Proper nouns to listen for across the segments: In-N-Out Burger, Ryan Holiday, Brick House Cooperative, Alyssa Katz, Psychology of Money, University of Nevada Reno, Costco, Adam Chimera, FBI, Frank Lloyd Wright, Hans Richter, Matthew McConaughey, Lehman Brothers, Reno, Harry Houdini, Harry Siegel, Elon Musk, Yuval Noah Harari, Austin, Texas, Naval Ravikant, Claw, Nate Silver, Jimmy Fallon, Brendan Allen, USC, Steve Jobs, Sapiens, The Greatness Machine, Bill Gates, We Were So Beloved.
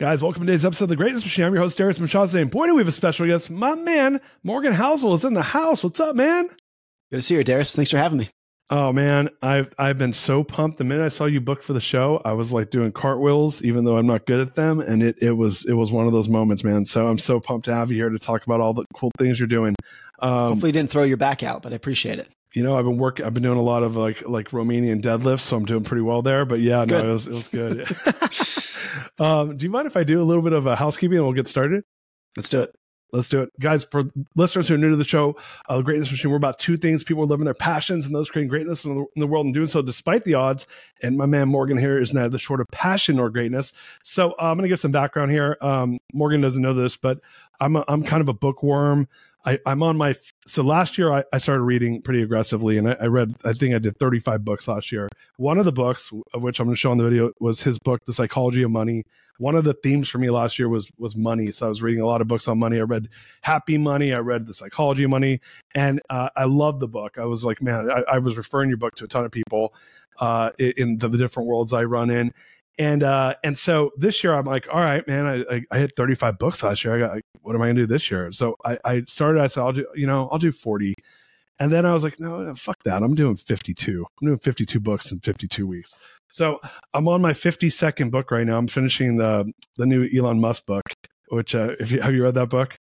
Guys, welcome to today's episode of The Greatness Machine. I'm your host, Darius Machazade. And boy, do we have a special guest. My man, Morgan Housel, is in the house. What's up, man? Good to see you, Darius. Thanks for having me. Oh, man. I've been so pumped. The minute I saw you booked for the show, I was like doing cartwheels, even though I'm not good at them. And it was one of those moments, man. So I'm so pumped to have you here to talk about all the cool things you're doing. Hopefully you didn't throw your back out, but I appreciate it. I've been doing a lot of like Romanian deadlifts, so I'm doing pretty well there. But yeah, good. No, it was good. Do you mind if I do a little bit of housekeeping and we'll get started? Let's do it. Guys, for listeners who are new to the show, The Greatness Machine, we're about two things. People are living their passions and those creating greatness in the world and doing so despite the odds. And my man Morgan here is neither short of passion nor greatness. So I'm going to give some background here. Morgan doesn't know this, but I'm kind of a bookworm. So last year I started reading pretty aggressively, and I did 35 books last year. One of the books, of which I'm going to show on the video, was his book, The Psychology of Money. One of the themes for me last year was money. So I was reading a lot of books on money. I read Happy Money. I read The Psychology of Money, and I loved the book. I was like, man, I was referring your book to a ton of people in the different worlds I run in. And so this year I'm like, all right, man, I hit 35 books last year. What am I gonna do this year? So I said, I'll do 40. And then I was like, no, fuck that. I'm doing 52. I'm doing 52 books in 52 weeks. So I'm on my 52nd book right now. I'm finishing the new Elon Musk book, which, have you read that book?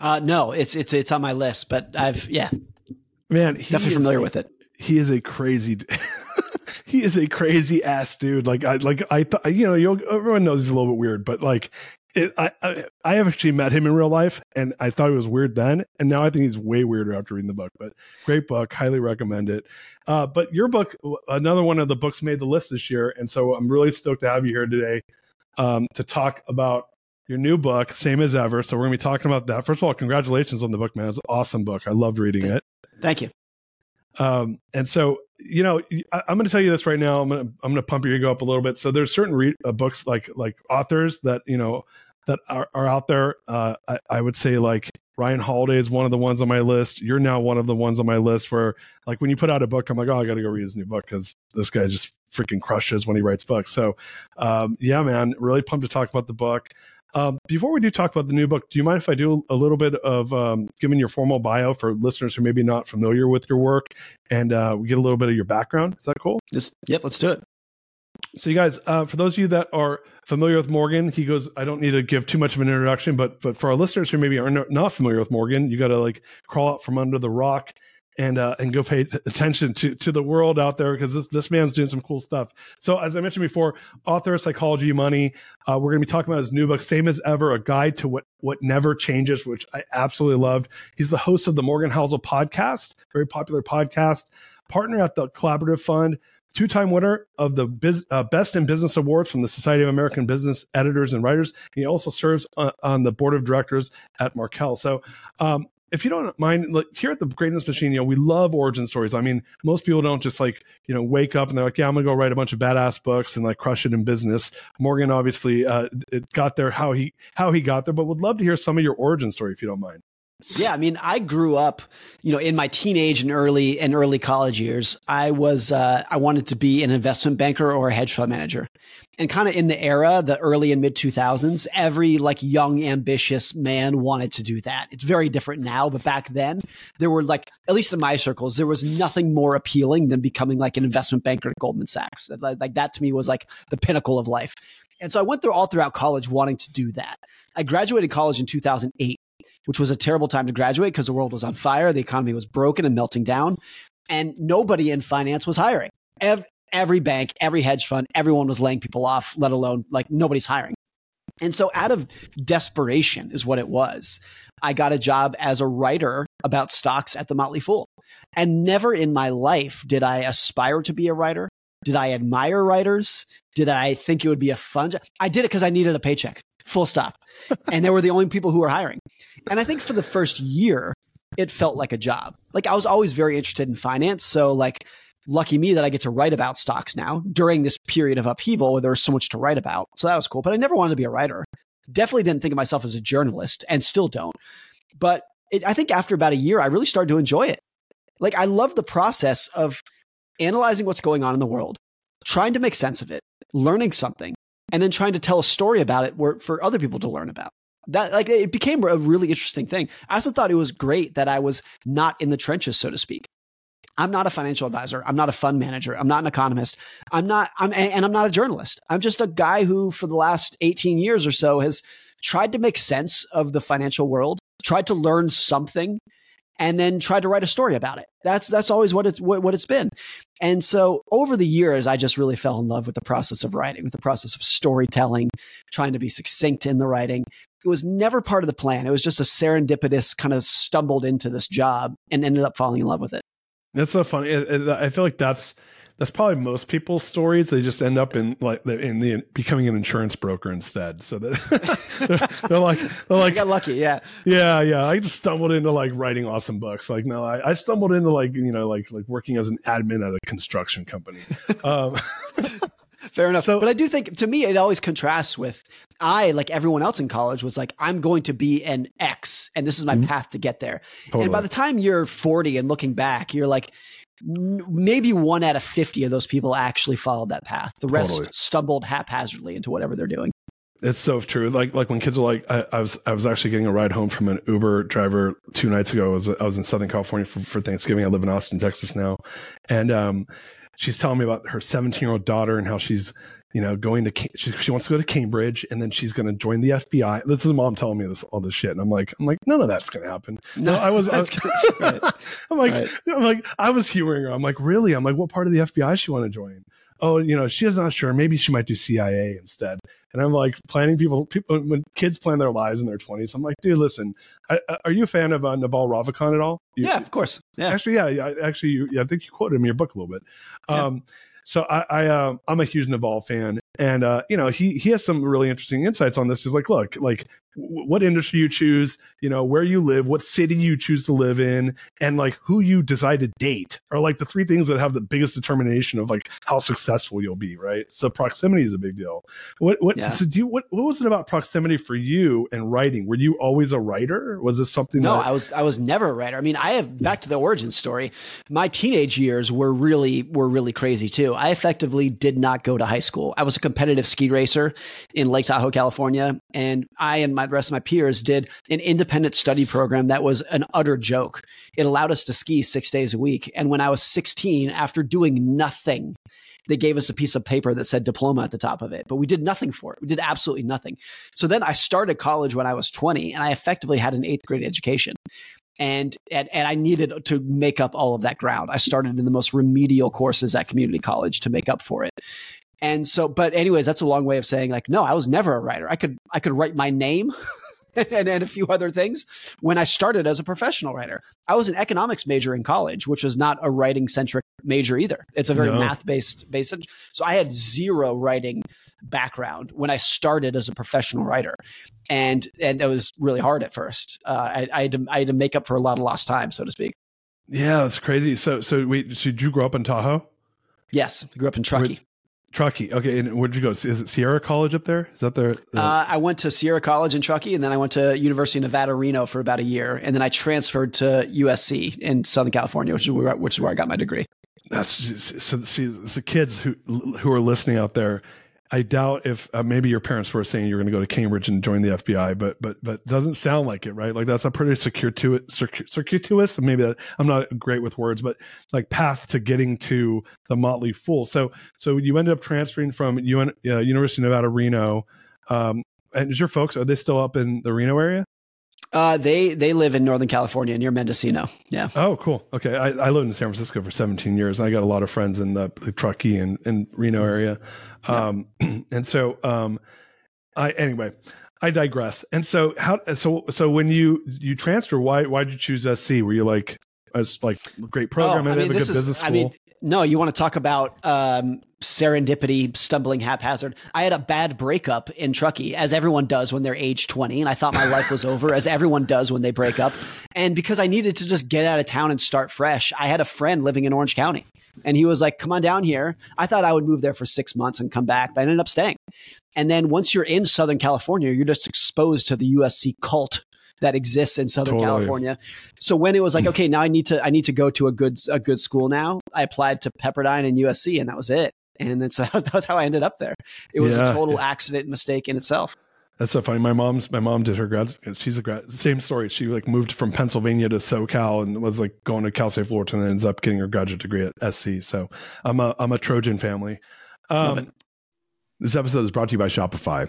No, it's on my list, but definitely familiar with it. He is a crazy He is a crazy ass dude. Everyone knows he's a little bit weird, but I have actually met him in real life, and I thought he was weird then, and now I think he's way weirder after reading the book. But great book, highly recommend it. But your book, another one of the books, made the list this year, and so I'm really stoked to have you here today to talk about your new book, Same as Ever. So we're gonna be talking about that. First of all, congratulations on the book, man. It's an awesome book. I loved reading it. Thank you. And so, I'm going to tell you this right now. I'm going to pump your ego up a little bit. So there's certain books like authors that, that are out there. I would say like Ryan Holiday is one of the ones on my list. You're now one of the ones on my list where, like, when you put out a book, I'm like, oh, I got to go read his new book because this guy just freaking crushes when he writes books. So, yeah, man, really pumped to talk about the book. Before we do talk about the new book, do you mind if I do a little bit of giving your formal bio for listeners who may be not familiar with your work, and we get a little bit of your background? Is that cool? Yep, let's do it. So you guys, for those of you that are familiar with Morgan, he goes, I don't need to give too much of an introduction, but for our listeners who maybe are not familiar with Morgan, you got to crawl out from under the rock. and go pay attention to the world out there, because this man's doing some cool stuff. So as I mentioned before, author of Psychology of Money, we're going to be talking about his new book, Same as Ever: A Guide to What Never Changes, which I absolutely loved. He's the host of the Morgan Housel Podcast, very popular podcast, partner at the Collaborative Fund, two-time winner of the Best in Business Awards from the Society of American Business Editors and Writers. He also serves on the board of directors at Markel. So, if you don't mind, look, here at the Greatness Machine, we love origin stories. I mean, most people don't just wake up and they're like, yeah, I'm gonna go write a bunch of badass books and crush it in business. Morgan obviously got there how he got there, but would love to hear some of your origin story if you don't mind. Yeah, I mean, I grew up, in my teenage and early college years, I was I wanted to be an investment banker or a hedge fund manager. And kind of in the era, the early and mid 2000s, every young, ambitious man wanted to do that. It's very different now, but back then there were at least in my circles, there was nothing more appealing than becoming an investment banker at Goldman Sachs. That to me was the pinnacle of life. And so I went all throughout college wanting to do that. I graduated college in 2008. Which was a terrible time to graduate because the world was on fire. The economy was broken and melting down, and nobody in finance was hiring. Every bank, every hedge fund, everyone was laying people off, let alone nobody's hiring. And so out of desperation is what it was. I got a job as a writer about stocks at the Motley Fool. And never in my life did I aspire to be a writer. Did I admire writers? Did I think it would be a fun job? I did it because I needed a paycheck. Full stop. And they were the only people who were hiring. And I think for the first year, it felt like a job. I was always very interested in finance. So lucky me that I get to write about stocks now during this period of upheaval where there was so much to write about. So that was cool. But I never wanted to be a writer. Definitely didn't think of myself as a journalist and still don't. But I think after about a year, I really started to enjoy it. I love the process of analyzing what's going on in the world, trying to make sense of it, learning something, and then trying to tell a story about it for other people to learn about. That it became a really interesting thing. I also thought it was great that I was not in the trenches, so to speak. I'm not a financial advisor. I'm not a fund manager. I'm not an economist. I'm not a journalist. I'm just a guy who, for the last 18 years or so, has tried to make sense of the financial world, tried to learn something, and then tried to write a story about it. That's always what it's been. And so over the years, I just really fell in love with the process of writing, with the process of storytelling, trying to be succinct in the writing. It was never part of the plan. It was just a serendipitous kind of stumbled into this job and ended up falling in love with it. That's so funny. I feel like that's probably most people's stories. They just end up in becoming an insurance broker instead. So that they're like, I got lucky. Yeah. I just stumbled into writing awesome books. No, I stumbled into working as an admin at a construction company. Fair enough. So, but I do think, to me, it always contrasts with everyone else in college was I'm going to be an X and this is my path to get there. Totally. And by the time you're 40 and looking back, you're maybe 1 out of 50 of those people actually followed that path. The rest stumbled haphazardly into whatever they're doing. It's so true. Like when kids are I was actually getting a ride home from an Uber driver 2 nights ago. I was in Southern California for Thanksgiving. I live in Austin, Texas now. And, she's telling me about her 17-year-old daughter and how she's, she wants to go to Cambridge and then she's going to join the FBI. This is mom telling me all this shit, and I'm like, none of that's going to happen. No, I was humoring her. I'm like, really? I'm like, what part of the FBI she want to join? Oh, she is not sure. Maybe she might do CIA instead. And I'm planning people when kids plan their lives in their 20s. I'm like, dude, listen, are you a fan of Naval Ravikant at all? Yeah, of course. Yeah, actually, I think you quoted him in your book a little bit. Yeah. So I'm a huge Naval fan, and he has some really interesting insights on this. He's like, look, what industry you choose, where you live, what city you choose to live in, and who you decide to date are the 3 things that have the biggest determination of how successful you'll be, right? So proximity is a big deal. What was it about proximity for you and writing? Were you always a writer? Was this something? No, I was never a writer. I mean, back to the origin story. My teenage years were really crazy too. I effectively did not go to high school. I was a competitive ski racer in Lake Tahoe, California, and I and the rest of my peers did an independent study program that was an utter joke. It allowed us to ski 6 days a week. And when I was 16, after doing nothing, they gave us a piece of paper that said diploma at the top of it, but we did nothing for it. We did absolutely nothing. So then I started college when I was 20 and I effectively had an 8th grade education. And I needed to make up all of that ground. I started in the most remedial courses at community college to make up for it. And so, but anyways, that's a long way of saying like, no, I was never a writer. I could write my name and a few other things when I started as a professional writer. I was an economics major in college, which was not a writing centric major either. It's a very math based. So I had zero writing background when I started as a professional writer. And it was really hard at first. I had to make up for a lot of lost time, so to speak. Yeah, that's crazy. So did you grow up in Tahoe? Yes, I grew up in Truckee. Truckee. Okay. And where'd you go? Is it Sierra College up there? Is that there? I went to Sierra College in Truckee, and then I went to University of Nevada, Reno for about a year. And then I transferred to USC in Southern California, which is where I got my degree. So kids who are listening out there, I doubt if maybe your parents were saying you're going to go to Cambridge and join the FBI, but doesn't sound like it, right? Like that's a pretty circuitous, maybe that, I'm not great with words, but like path to getting to the Motley Fool. So you ended up transferring from University of Nevada, Reno. And is your folks, are they still up in the Reno area? They live in Northern California near Mendocino. Yeah. Oh, cool. Okay. I lived in San Francisco for 17 years. And I got a lot of friends in the Truckee and Reno area. I digress. And so so when you transfer, why'd you choose SC? Were you like, it's like a great program and a good business school? No, you want to talk about serendipity, stumbling haphazard. I had a bad breakup in Truckee, as everyone does when they're age 20. And I thought my life was over, as everyone does when they break up. And because I needed to just get out of town and start fresh, I had a friend living in Orange County. And he was like, come on down here. I thought I would move there for 6 months and come back, but I ended up staying. And then once you're in Southern California, you're just exposed to the USC cult that exists in Southern California. So when it was like, okay, now I need to go to a good school now, I applied to Pepperdine and USC, and that was it. And then so that was how I ended up there. It was a total accident and mistake in itself. That's so funny. My mom did her grad. She's a grad. Same story. She like moved from Pennsylvania to SoCal and was like going to Cal State Fullerton and ends up getting her graduate degree at SC. So I'm a Trojan family. This episode is brought to you by Shopify.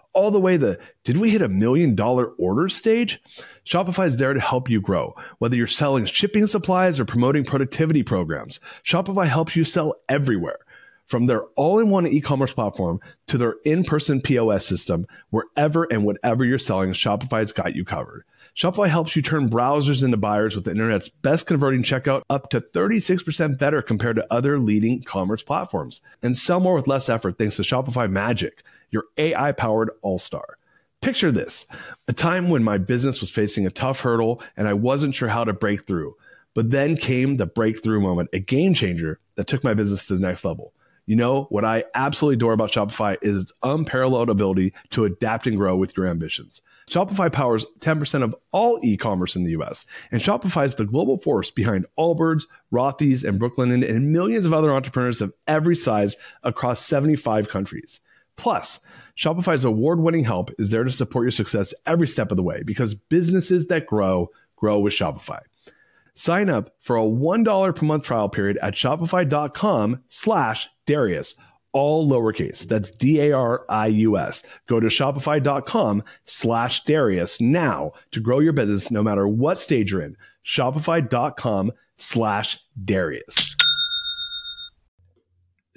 all the way to did we hit $1 million order stage? Shopify is there to help you grow. Whether you're selling shipping supplies or promoting productivity programs, Shopify helps you sell everywhere. From their all-in-one e-commerce platform to their in-person POS system, wherever and whatever you're selling, Shopify's got you covered. Shopify helps you turn browsers into buyers with the internet's best converting checkout, up to 36% better compared to other leading commerce platforms. And sell more with less effort thanks to Shopify Magic, your AI-powered all-star. Picture this, a time when my business was facing a tough hurdle and I wasn't sure how to break through. But then came the breakthrough moment, a game changer that took my business to the next level. You know, what I absolutely adore about Shopify is its unparalleled ability to adapt and grow with your ambitions. Shopify powers 10% of all e-commerce in the U.S., and Shopify is the global force behind Allbirds, Rothy's, and Brooklinen, and millions of other entrepreneurs of every size across 75 countries. Plus, Shopify's award-winning help is there to support your success every step of the way, because businesses that grow, grow with Shopify. Sign up for a $1 per month trial period at shopify.com/Darius, all lowercase. That's D-A-R-I-U-S. Go to shopify.com/Darius now to grow your business no matter what stage you're in. Shopify.com/Darius.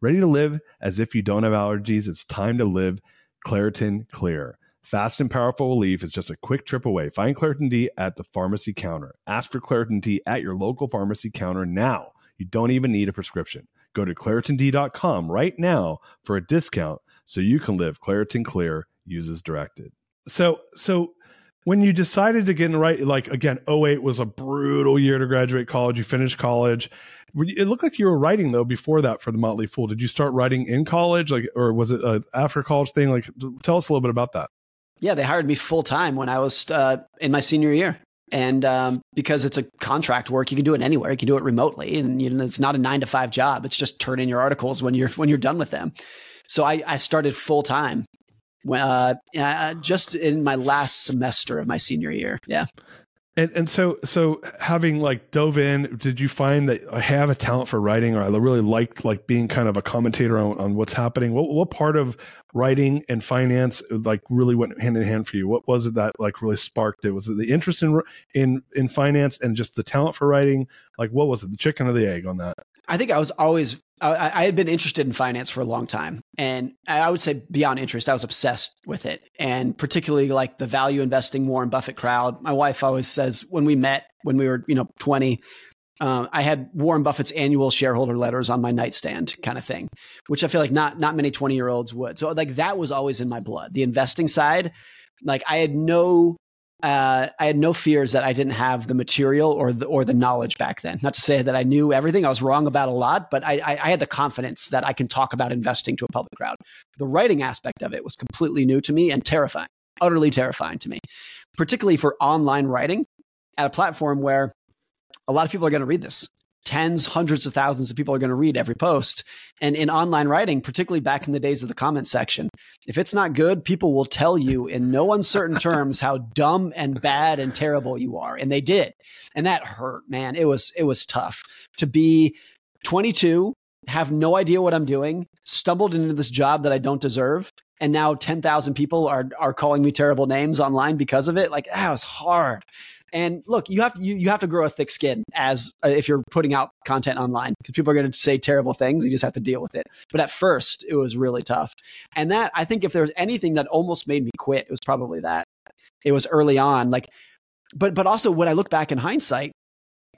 Ready to live as if you don't have allergies? It's time to live Claritin Clear. Fast and powerful relief is just a quick trip away. Find Claritin D at the pharmacy counter. Ask for Claritin D at your local pharmacy counter now. You don't even need a prescription. Go to ClaritinD.com right now for a discount so you can live Claritin Clear, uses directed. So when you decided to get in, right, like again, 2008 was a brutal year to graduate college. You finished college. It looked like you were writing though before that for the Motley Fool. Did you start writing in college, like, or was it an after college thing? Like, tell us a little bit about that. Yeah, they hired me full time when I was in my senior year. And because it's a contract work, you can do it anywhere. You can do it remotely, and you know, it's not a 9-to-5 job. It's just turn in your articles when you're done with them. So I started full time just in my last semester of my senior year. Yeah. And so having like dove in, did you find that I have a talent for writing, or I really liked like being kind of a commentator on what's happening? What part of writing and finance like really went hand in hand for you? What was it that like really sparked it? Was it the interest in finance and just the talent for writing? Like what was it, the chicken or the egg on that? I think I was always, I had been interested in finance for a long time. And I would say beyond interest, I was obsessed with it. And particularly like the value investing Warren Buffett crowd. My wife always says when we met, when we were, 20, I had Warren Buffett's annual shareholder letters on my nightstand kind of thing, which I feel like not many 20-year-olds would. So like that was always in my blood. The investing side, like I had no fears that I didn't have the material or the knowledge back then. Not to say that I knew everything. I was wrong about a lot, but I had the confidence that I can talk about investing to a public crowd. The writing aspect of it was completely new to me and terrifying, utterly terrifying to me, particularly for online writing at a platform where a lot of people are going to read this. Tens, hundreds of thousands of people are going to read every post. And in online writing, particularly back in the days of the comment section, if it's not good, people will tell you in no uncertain terms how dumb and bad and terrible you are. And they did. And that hurt, man. It was tough to be 22, have no idea what I'm doing, stumbled into this job that I don't deserve. And now 10,000 people are calling me terrible names online because of it. Like, that was hard. And look, you have to grow a thick skin as if you're putting out content online, because people are going to say terrible things. You just have to deal with it. But at first, it was really tough. And that, I think if there was anything that almost made me quit, it was probably that. It was early on. Like, but also when I look back in hindsight,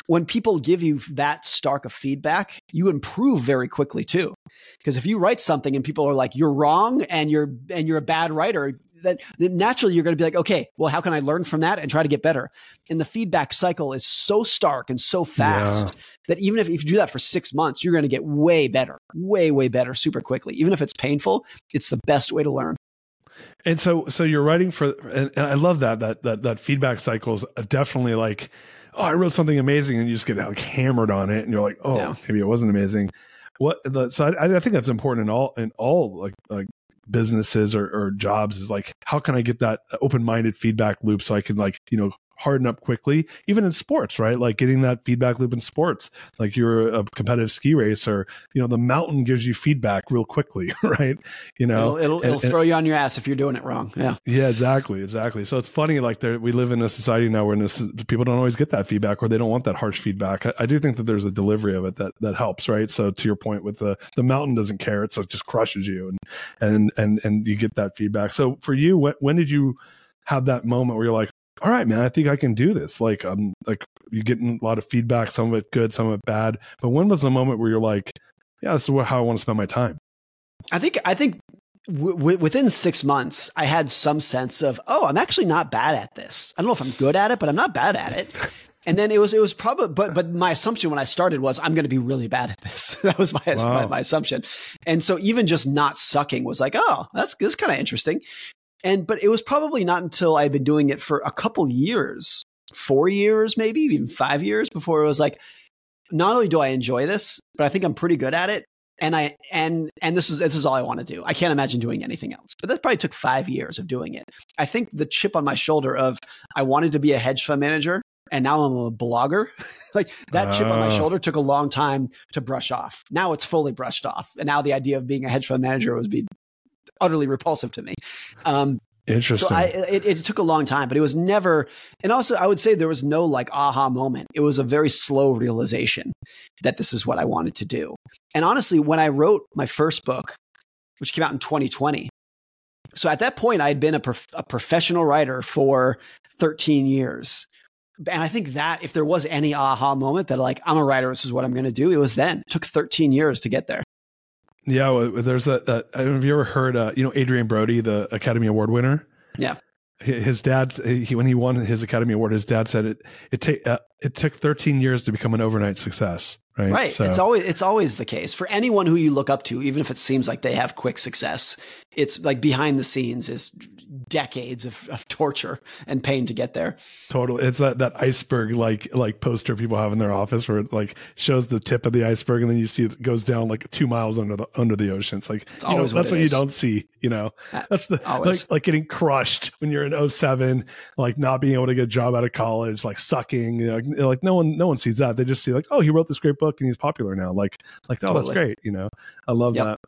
when people give you that stark of feedback, you improve very quickly too. Because if you write something and people are like, you're wrong and you're a bad writer, that naturally you're going to be like, okay, well, how can I learn from that and try to get better? And the feedback cycle is so stark and so fast that even if you do that for 6 months, you're going to get way better super quickly. Even if it's painful, it's the best way to learn. And so you're writing for, and I love that feedback cycle is definitely like, oh, I wrote something amazing, and you just get like hammered on it and you're like, oh, maybe it wasn't amazing. So I think that's important in all like businesses or jobs, is like, how can I get that open-minded feedback loop so I can like, harden up quickly, even in sports, right? Like getting that feedback loop in sports, like you're a competitive ski racer, the mountain gives you feedback real quickly, right? It'll throw you on your ass if you're doing it wrong. Yeah. Yeah, exactly. So it's funny, like we live in a society now where people don't always get that feedback, or they don't want that harsh feedback. I do think that there's a delivery of it that helps, right? So to your point with the mountain doesn't care, so it just crushes you and you get that feedback. So for you, when did you have that moment where you're like, all right, man, I think I can do this. Like, I'm like, you're getting a lot of feedback, some of it good, some of it bad. But when was the moment where you're like, yeah, this is how I want to spend my time? I think within 6 months, I had some sense of, oh, I'm actually not bad at this. I don't know if I'm good at it, but I'm not bad at it. And then it was probably, but my assumption when I started was, I'm going to be really bad at this. That was my assumption. And so even just not sucking was like, oh, that's kind of interesting. But it was probably not until I'd been doing it for a couple years, 4 years, maybe even 5 years, before it was like, not only do I enjoy this, but I think I'm pretty good at it. And this is all I want to do. I can't imagine doing anything else. But that probably took 5 years of doing it. I think the chip on my shoulder of I wanted to be a hedge fund manager and now I'm a blogger. Like that chip on my shoulder took a long time to brush off. Now it's fully brushed off. And now the idea of being a hedge fund manager would be utterly repulsive to me. Interesting. So it took a long time, but it was never, and also I would say there was no like aha moment. It was a very slow realization that this is what I wanted to do. And honestly, when I wrote my first book, which came out in 2020, so at that point I had been a professional writer for 13 years. And I think that if there was any aha moment that like, I'm a writer, this is what I'm going to do. It was then. It took 13 years to get there. Yeah. Well, there's that, I don't know if you ever heard, Adrian Brody, the Academy Award winner. Yeah. His dad, when he won his Academy Award, his dad said it took 13 years to become an overnight success. Right. Right. So. It's always the case for anyone who you look up to, even if it seems like they have quick success, it's like behind the scenes is decades of torture and pain to get there. Totally. It's that iceberg, like poster people have in their office where it like shows the tip of the iceberg. And then you see it goes down like 2 miles under the ocean. It's like, that's what you don't see, that's the, like getting crushed when you're in 2007, like not being able to get a job out of college, like sucking, like no one sees that. They just see like, oh, he wrote this great book and he's popular now. Like, oh, totally. That's great. I love that.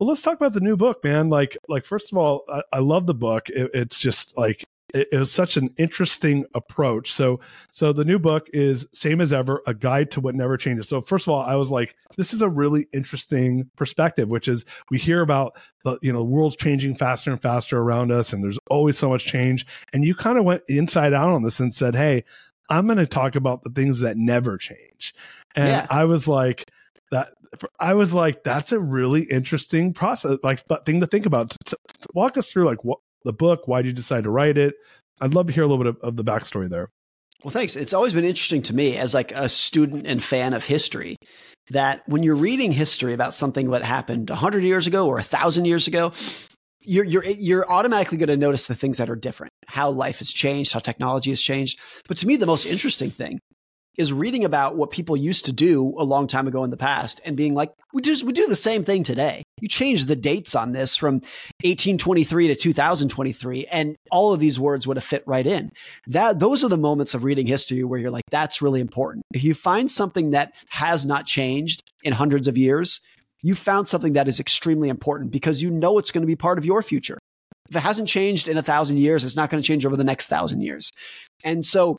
Well, let's talk about the new book, man. Like first of all, I love the book. It's just like it was such an interesting approach. So the new book is Same as Ever: A Guide to What Never Changes. So first of all, I was like, this is a really interesting perspective, which is we hear about the world's changing faster and faster around us, and there's always so much change. And you kind of went inside out on this and said, hey, I'm going to talk about the things that never change. And yeah. I was like, that's a really interesting process, like thing to think about. Walk us through like what the book, why did you decide to write it? I'd love to hear a little bit of the backstory there. Well, thanks. It's always been interesting to me as like a student and fan of history, that when you're reading history about something that happened 100 years ago or 1,000 years ago, you're automatically going to notice the things that are different, how life has changed, how technology has changed. But to me, the most interesting thing is reading about what people used to do a long time ago in the past and being like, we do the same thing today. You change the dates on this from 1823 to 2023, and all of these words would have fit right in. Those are the moments of reading history where you're like, that's really important. If you find something that has not changed in hundreds of years, you found something that is extremely important because you know it's going to be part of your future. If it hasn't changed in 1,000 years, it's not going to change over the next 1,000 years. And so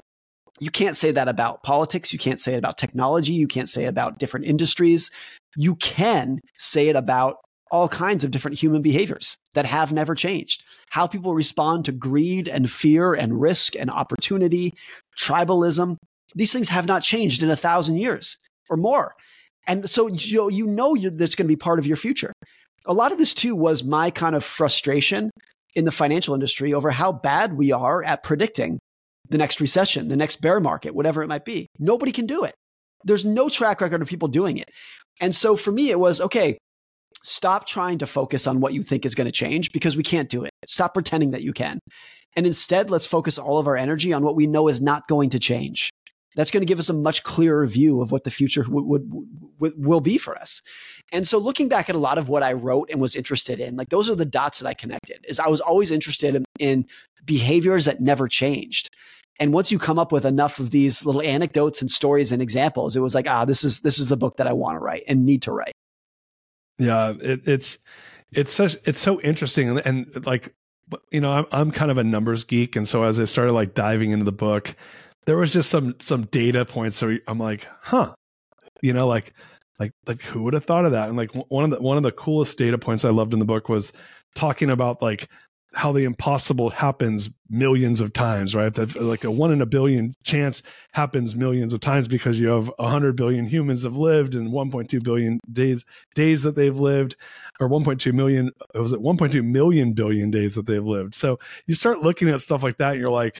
you can't say that about politics. You can't say it about technology. You can't say it about different industries. You can say it about all kinds of different human behaviors that have never changed. How people respond to greed and fear and risk and opportunity, tribalism. These things have not changed in 1,000 years or more. And so, that's going to be part of your future. A lot of this too was my kind of frustration in the financial industry over how bad we are at predicting the next recession, the next bear market, whatever it might be. Nobody can do it. There's no track record of people doing it. And so for me, it was, okay, stop trying to focus on what you think is going to change because we can't do it. Stop pretending that you can. And instead, let's focus all of our energy on what we know is not going to change. That's going to give us a much clearer view of what the future will be for us. And so looking back at a lot of what I wrote and was interested in, like those are the dots that I connected, is I was always interested in behaviors that never changed. And once you come up with enough of these little anecdotes and stories and examples, it was like, this is the book that I want to write and need to write. Yeah, it's so interesting. And like, I'm kind of a numbers geek. And so as I started like diving into the book, there was just some data points. So I'm like, huh, like who would have thought of that? And like one of the coolest data points I loved in the book was talking about like how the impossible happens millions of times, right? That like a 1 in a billion chance happens millions of times because you have 100 billion humans have lived and 1.2 billion days that they've lived, or 1.2 million, was it 1.2 million billion days that they've lived. So you start looking at stuff like that and you're like,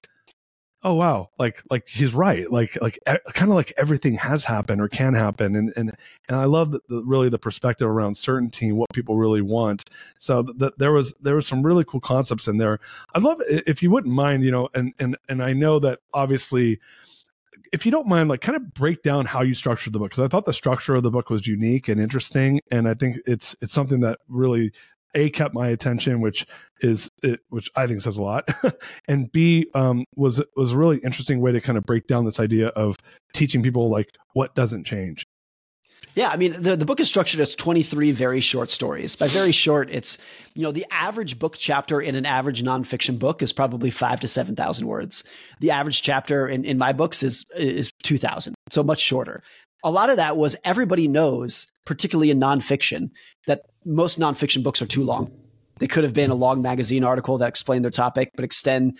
oh wow, like he's right. Like kind of like everything has happened or can happen, and I love the perspective around certainty, what people really want. So there was some really cool concepts in there. I'd love it, if you wouldn't mind, and I know that obviously, if you don't mind, like kind of break down how you structured the book, because I thought the structure of the book was unique and interesting, and I think it's something that really A, kept my attention, which I think says a lot, and B, was a really interesting way to kind of break down this idea of teaching people like what doesn't change. Yeah, I mean, the book is structured as 23 very short stories. By very short, it's, you know, the average book chapter in an average nonfiction book is probably 5,000 to 7,000 words. The average chapter in my books is 2,000, so much shorter. A lot of that was everybody knows, particularly in nonfiction, that most nonfiction books are too long. They could have been a long magazine article that explained their topic, but instead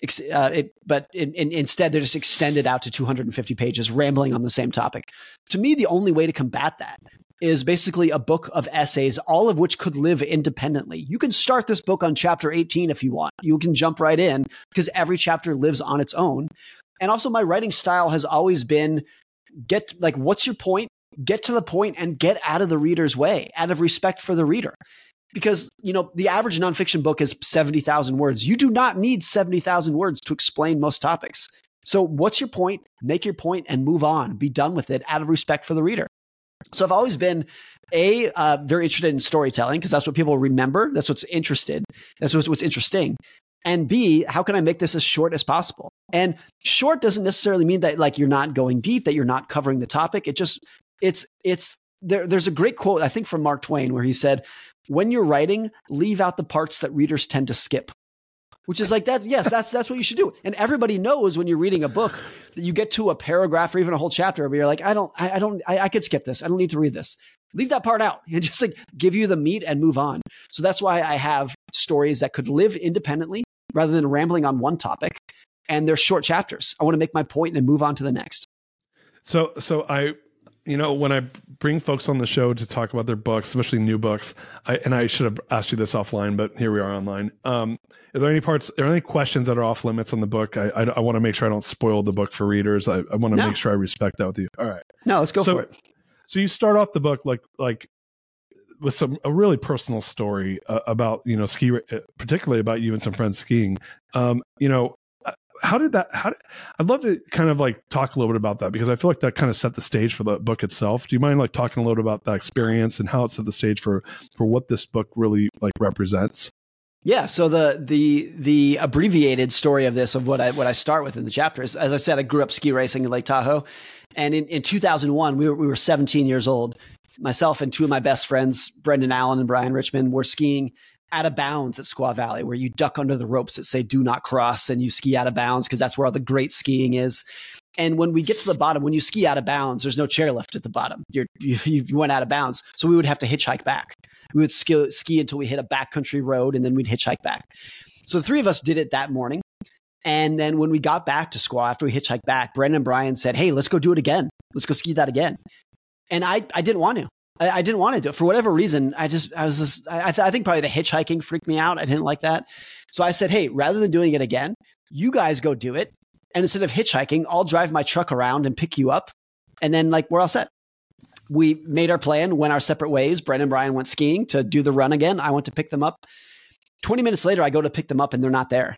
they're just extended out to 250 pages, rambling on the same topic. To me, the only way to combat that is basically a book of essays, all of which could live independently. You can start this book on chapter 18 if you want. You can jump right in because every chapter lives on its own. And also, my writing style has always been what's your point? Get to the point and get out of the reader's way, out of respect for the reader. Because, you know, the average nonfiction book is 70,000 words. You do not need 70,000 words to explain most topics. So what's your point? Make your point and move on. Be done with it out of respect for the reader. So I've always been very interested in storytelling because that's what people remember. That's what's interested. That's what's interesting. And B, how can I make this as short as possible? And short doesn't necessarily mean that like you're not going deep, that you're not covering the topic. It just, there's a great quote, I think from Mark Twain, where he said, when you're writing, leave out the parts that readers tend to skip, which is like, that's what you should do. And everybody knows when you're reading a book that you get to a paragraph or even a whole chapter where you're like, I could skip this. I don't need to read this. Leave that part out and just like give you the meat and move on. So that's why I have stories that could live independently rather than rambling on one topic, and they're short chapters. I want to make my point and move on to the next. So I, you know, when I bring folks on the show to talk about their books, especially new books, I should have asked you this offline, but here we are online. Are there any questions that are off limits on the book? I want to make sure I don't spoil the book for readers. I want to make sure I respect that with you. All right. No, let's go for it. So you start off the book like with a really personal story about, you know, particularly about you and some friends skiing. You know, I'd love to kind of like talk a little bit about that, because I feel like that kind of set the stage for the book itself. Do you mind like talking a little about that experience and how it set the stage for what this book really like represents? Yeah. So the abbreviated story of this, of what I start with in the chapter is, as I said, I grew up ski racing in Lake Tahoe. And in 2001, we were 17 years old. Myself and two of my best friends, Brendan Allen and Brian Richmond, were skiing out of bounds at Squaw Valley, where you duck under the ropes that say do not cross and you ski out of bounds because that's where all the great skiing is. And when we get to the bottom, when you ski out of bounds, there's no chairlift at the bottom. You went out of bounds. So we would have to hitchhike back. We would ski until we hit a backcountry road, and then we'd hitchhike back. So the three of us did it that morning. And then when we got back to Squaw, after we hitchhiked back, Brendan and Brian said, hey, let's go do it again. Let's go ski that again. And I didn't want to. I didn't want to do it for whatever reason. I think probably the hitchhiking freaked me out. I didn't like that. So I said, hey, rather than doing it again, you guys go do it. And instead of hitchhiking, I'll drive my truck around and pick you up. And then like, we're all set. We made our plan, went our separate ways. Brent and Brian went skiing to do the run again. I went to pick them up. 20 minutes later, I go to pick them up and they're not there.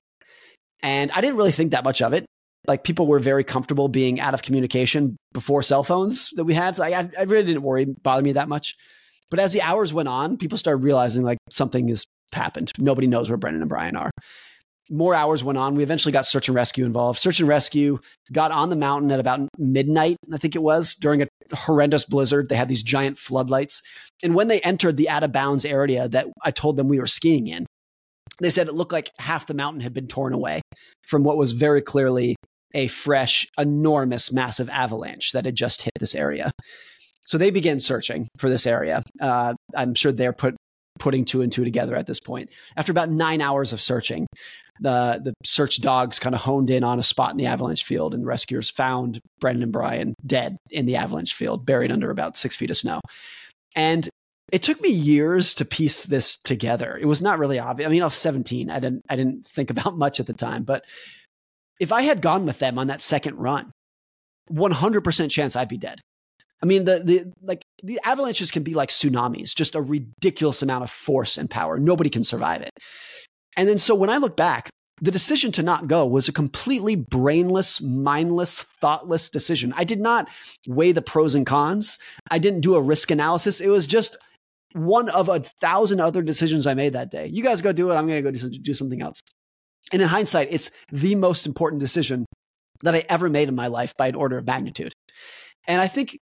And I didn't really think that much of it. Like, people were very comfortable being out of communication before cell phones that we had. So I really didn't bother me that much. But as the hours went on, people started realizing like something has happened. Nobody knows where Brendan and Brian are. More hours went on. We eventually got search and rescue involved. Search and rescue got on the mountain at about midnight, I think it was, during a horrendous blizzard. They had these giant floodlights. And when they entered the out of bounds area that I told them we were skiing in, they said it looked like half the mountain had been torn away from what was very clearly a fresh, enormous, massive avalanche that had just hit this area. So they began searching for this area. I'm sure they're putting two and two together at this point. After about 9 hours of searching, the search dogs kind of honed in on a spot in the avalanche field, and the rescuers found Brendan and Brian dead in the avalanche field, buried under about 6 feet of snow. And it took me years to piece this together. It was not really obvious. I mean, I was 17. I didn't think about much at the time, but if I had gone with them on that second run, 100% chance I'd be dead. I mean, the avalanches can be like tsunamis, just a ridiculous amount of force and power. Nobody can survive it. And then, so when I look back, the decision to not go was a completely brainless, mindless, thoughtless decision. I did not weigh the pros and cons. I didn't do a risk analysis. It was just one of 1,000 other decisions I made that day. You guys go do it. I'm going to go do something else. And in hindsight, it's the most important decision that I ever made in my life by an order of magnitude. And I think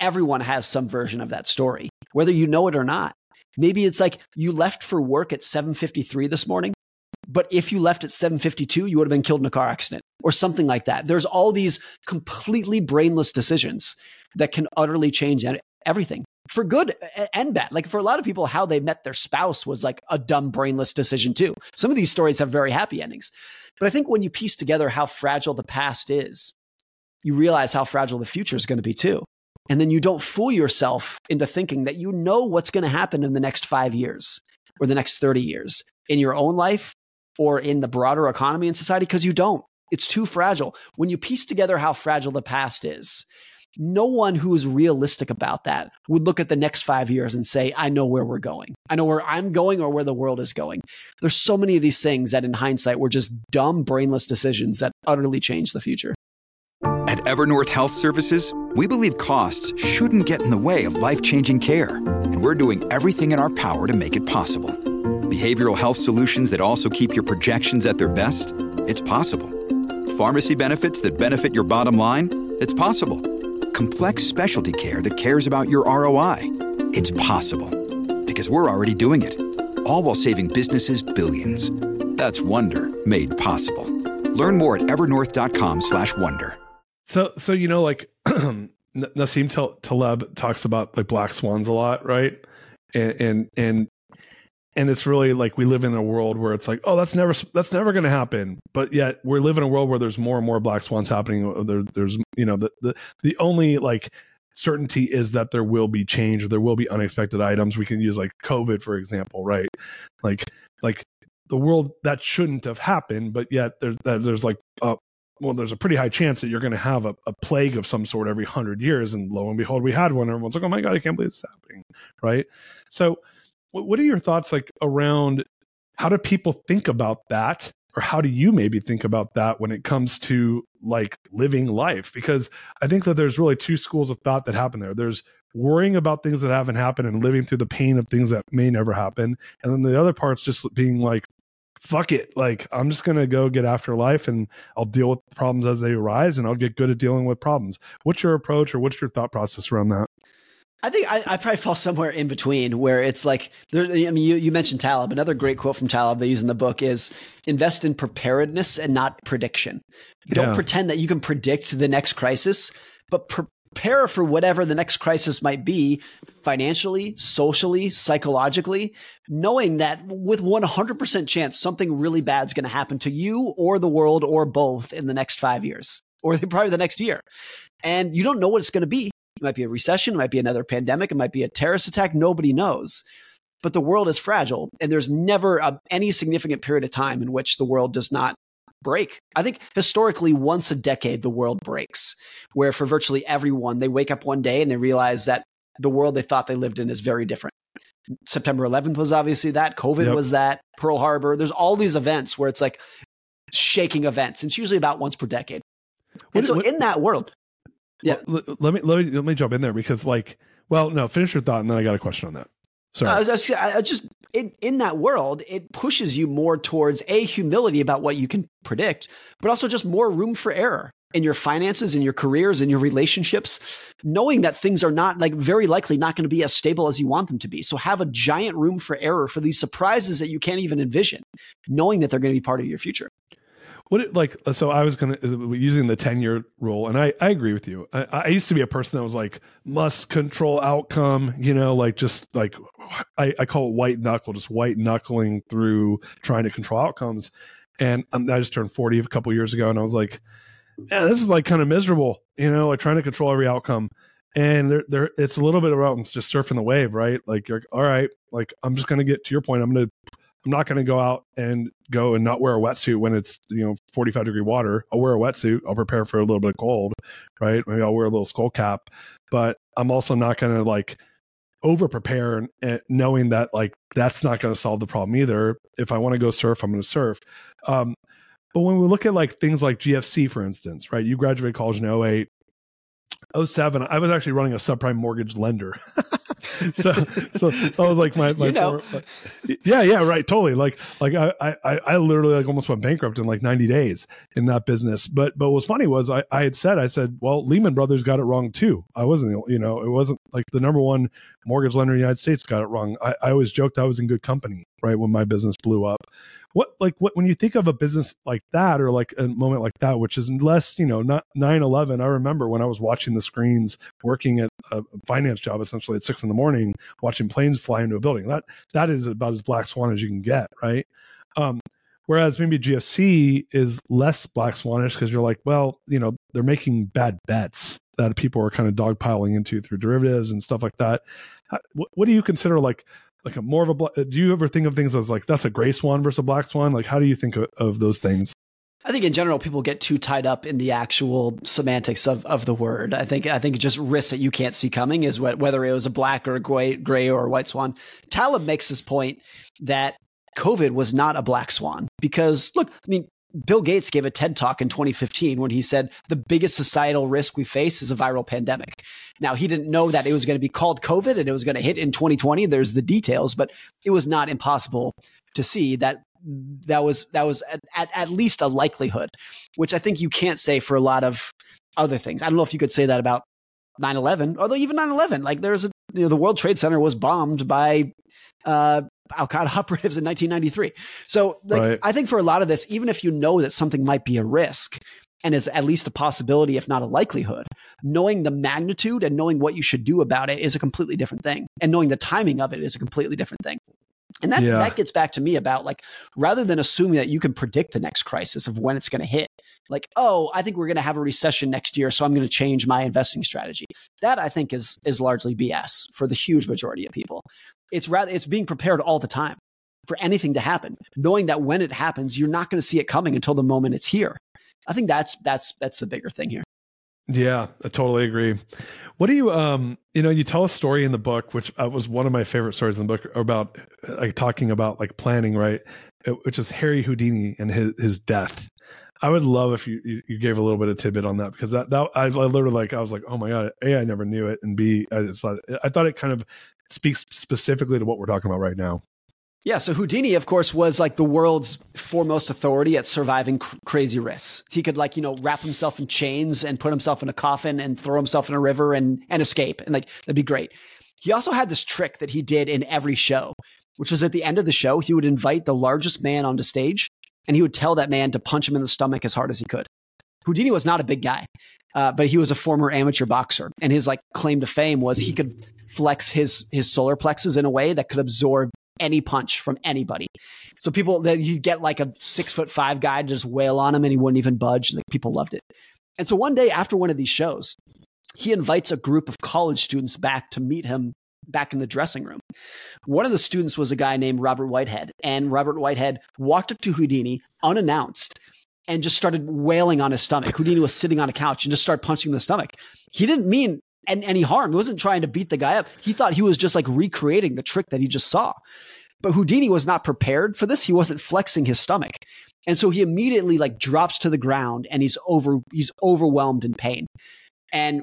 everyone has some version of that story, whether you know it or not. Maybe it's like you left for work at 7:53 this morning, but if you left at 7:52, you would have been killed in a car accident or something like that. There's all these completely brainless decisions that can utterly change everything. For good and bad. Like for a lot of people, how they met their spouse was like a dumb, brainless decision too. Some of these stories have very happy endings. But I think when you piece together how fragile the past is, you realize how fragile the future is going to be too. And then you don't fool yourself into thinking that you know what's going to happen in the next 5 years or the next 30 years in your own life or in the broader economy and society, because you don't. It's too fragile. When you piece together how fragile the past is, no one who is realistic about that would look at the next 5 years and say, I know where we're going. I know where I'm going or where the world is going. There's so many of these things that in hindsight were just dumb, brainless decisions that utterly changed the future. At Evernorth Health Services, we believe costs shouldn't get in the way of life-changing care. And we're doing everything in our power to make it possible. Behavioral health solutions that also keep your projections at their best? It's possible. Pharmacy benefits that benefit your bottom line? It's possible. Complex specialty care that cares about your ROI. It's possible because we're already doing it, all while saving businesses billions. That's Wonder made possible. Learn more at evernorth.com/wonder. So you know, like Nassim Taleb talks about like black swans a lot, right? And it's really like we live in a world where it's like, oh, that's never going to happen. But yet we're living in a world where there's more and more black swans happening. There's you know, the only like certainty is that there will be change, or there will be unexpected items. We can use like COVID, for example, right? Like the world that shouldn't have happened, but yet there's like there's a pretty high chance that you're going to have a plague of some sort every 100 years, and lo and behold, we had one. Everyone's like, oh my god, I can't believe it's happening, right? So. What are your thoughts like around how do people think about that, or how do you maybe think about that when it comes to like living life? Because I think that there's really two schools of thought that happen there. There's worrying about things that haven't happened and living through the pain of things that may never happen. And then the other part's just being like, fuck it. Like, I'm just going to go get after life and I'll deal with problems as they arise, and I'll get good at dealing with problems. What's your approach, or what's your thought process around that? I think I probably fall somewhere in between, where it's like, you mentioned Taleb. Another great quote from Taleb they use in the book is, invest in preparedness and not prediction. Yeah. Don't pretend that you can predict the next crisis, but prepare for whatever the next crisis might be financially, socially, psychologically, knowing that with 100% chance, something really bad is going to happen to you or the world or both in the next 5 years, or probably the next year. And you don't know what it's going to be. It might be a recession. It might be another pandemic. It might be a terrorist attack. Nobody knows. But the world is fragile, and there's never any significant period of time in which the world does not break. I think historically, once a decade, the world breaks, where for virtually everyone, they wake up one day and they realize that the world they thought they lived in is very different. September 11th was obviously that. COVID Yep. was that. Pearl Harbor. There's all these events where it's like shaking events. It's usually about once per decade. So in that world... Yeah. Let me jump in there because finish your thought and then I got a question on that. Sorry. I just in that world, it pushes you more towards humility about what you can predict, but also just more room for error in your finances, in your careers, in your relationships, knowing that things are not like very likely not going to be as stable as you want them to be. So have a giant room for error for these surprises that you can't even envision, knowing that they're going to be part of your future. I was going to using the 10-year rule, and I agree with you. I used to be a person that was like, must control outcome, you know, like just like I call it white knuckle, just white knuckling through trying to control outcomes. And I just turned 40 a couple years ago, and I was like, yeah, this is like kind of miserable, you know, like trying to control every outcome. And there it's a little bit about just surfing the wave, right? Like you're all right, like I'm just going to get to your point. I'm not going to go out and not wear a wetsuit when it's, 45-degree water. I'll wear a wetsuit. I'll prepare for a little bit of cold, right? Maybe I'll wear a little skull cap, but I'm also not going to like over prepare, knowing that like that's not going to solve the problem either. If I want to go surf, I'm going to surf. But when we look at like things like GFC, for instance, right? You graduated college in 2008. 2007, I was actually running a subprime mortgage lender. So that was like my former, yeah, right. Totally. Like I literally like almost went bankrupt in like 90 days in that business. But what's funny was I said, well, Lehman Brothers got it wrong too. I wasn't, it wasn't like the number one mortgage lender in the United States got it wrong. I always joked I was in good company, right? When my business blew up. What when you think of a business like that, or like a moment like that, which is less, not 9/11. I remember when I was watching the screens, working at a finance job essentially at 6 a.m, watching planes fly into a building. That is about as black swan as you can get, right? Whereas maybe GFC is less black swanish because you're like, well, they're making bad bets that people are kind of dogpiling into through derivatives and stuff like that. What do you consider like a more of a, do you ever think of things as like, that's a gray swan versus a black swan? Like, how do you think of those things? I think in general, people get too tied up in the actual semantics of the word. I think just risks that you can't see coming is whether it was a black or a gray or a white swan. Taleb makes this point that COVID was not a black swan because look, I mean, Bill Gates gave a TED Talk in 2015 when he said the biggest societal risk we face is a viral pandemic. Now, he didn't know that it was going to be called COVID and it was going to hit in 2020. There's the details, but it was not impossible to see that was at least a likelihood, which I think you can't say for a lot of other things. I don't know if you could say that about 9/11, although even 9/11, like there's a, the World Trade Center was bombed by Al-Qaeda operatives in 1993. So right. I think for a lot of this, even if you know that something might be a risk and is at least a possibility, if not a likelihood, knowing the magnitude and knowing what you should do about it is a completely different thing. And knowing the timing of it is a completely different thing. And that gets back to me about like, rather than assuming that you can predict the next crisis of when it's going to hit, like, oh, I think we're going to have a recession next year, so I'm going to change my investing strategy. That I think is largely BS for the huge majority of people. It's being prepared all the time for anything to happen, knowing that when it happens, you're not going to see it coming until the moment it's here. I think that's the bigger thing here. Yeah, I totally agree. What do you, you tell a story in the book, which was one of my favorite stories in the book about like talking about like planning, right? Which is Harry Houdini and his death. I would love if you gave a little bit of tidbit on that, because that I literally like, I was like, oh my God, A, I never knew it. And B, I thought it kind of speaks specifically to what we're talking about right now. Yeah. So Houdini, of course, was like the world's foremost authority at surviving crazy risks. He could like, wrap himself in chains and put himself in a coffin and throw himself in a river and escape. And like, that'd be great. He also had this trick that he did in every show, which was at the end of the show, he would invite the largest man onto stage and he would tell that man to punch him in the stomach as hard as he could. Houdini was not a big guy, but he was a former amateur boxer. And his like claim to fame was he could flex his solar plexus in a way that could absorb any punch from anybody. So people, that you'd get like a 6'5" guy to just wail on him and he wouldn't even budge. Like people loved it. And so one day after one of these shows, he invites a group of college students back to meet him back in the dressing room. One of the students was a guy named Robert Whitehead. And Robert Whitehead walked up to Houdini unannounced and just started wailing on his stomach. Houdini was sitting on a couch and just started punching the stomach. He didn't mean any harm. He wasn't trying to beat the guy up. He thought he was just like recreating the trick that he just saw. But Houdini was not prepared for this. He wasn't flexing his stomach. And so he immediately like drops to the ground and he's overwhelmed in pain. And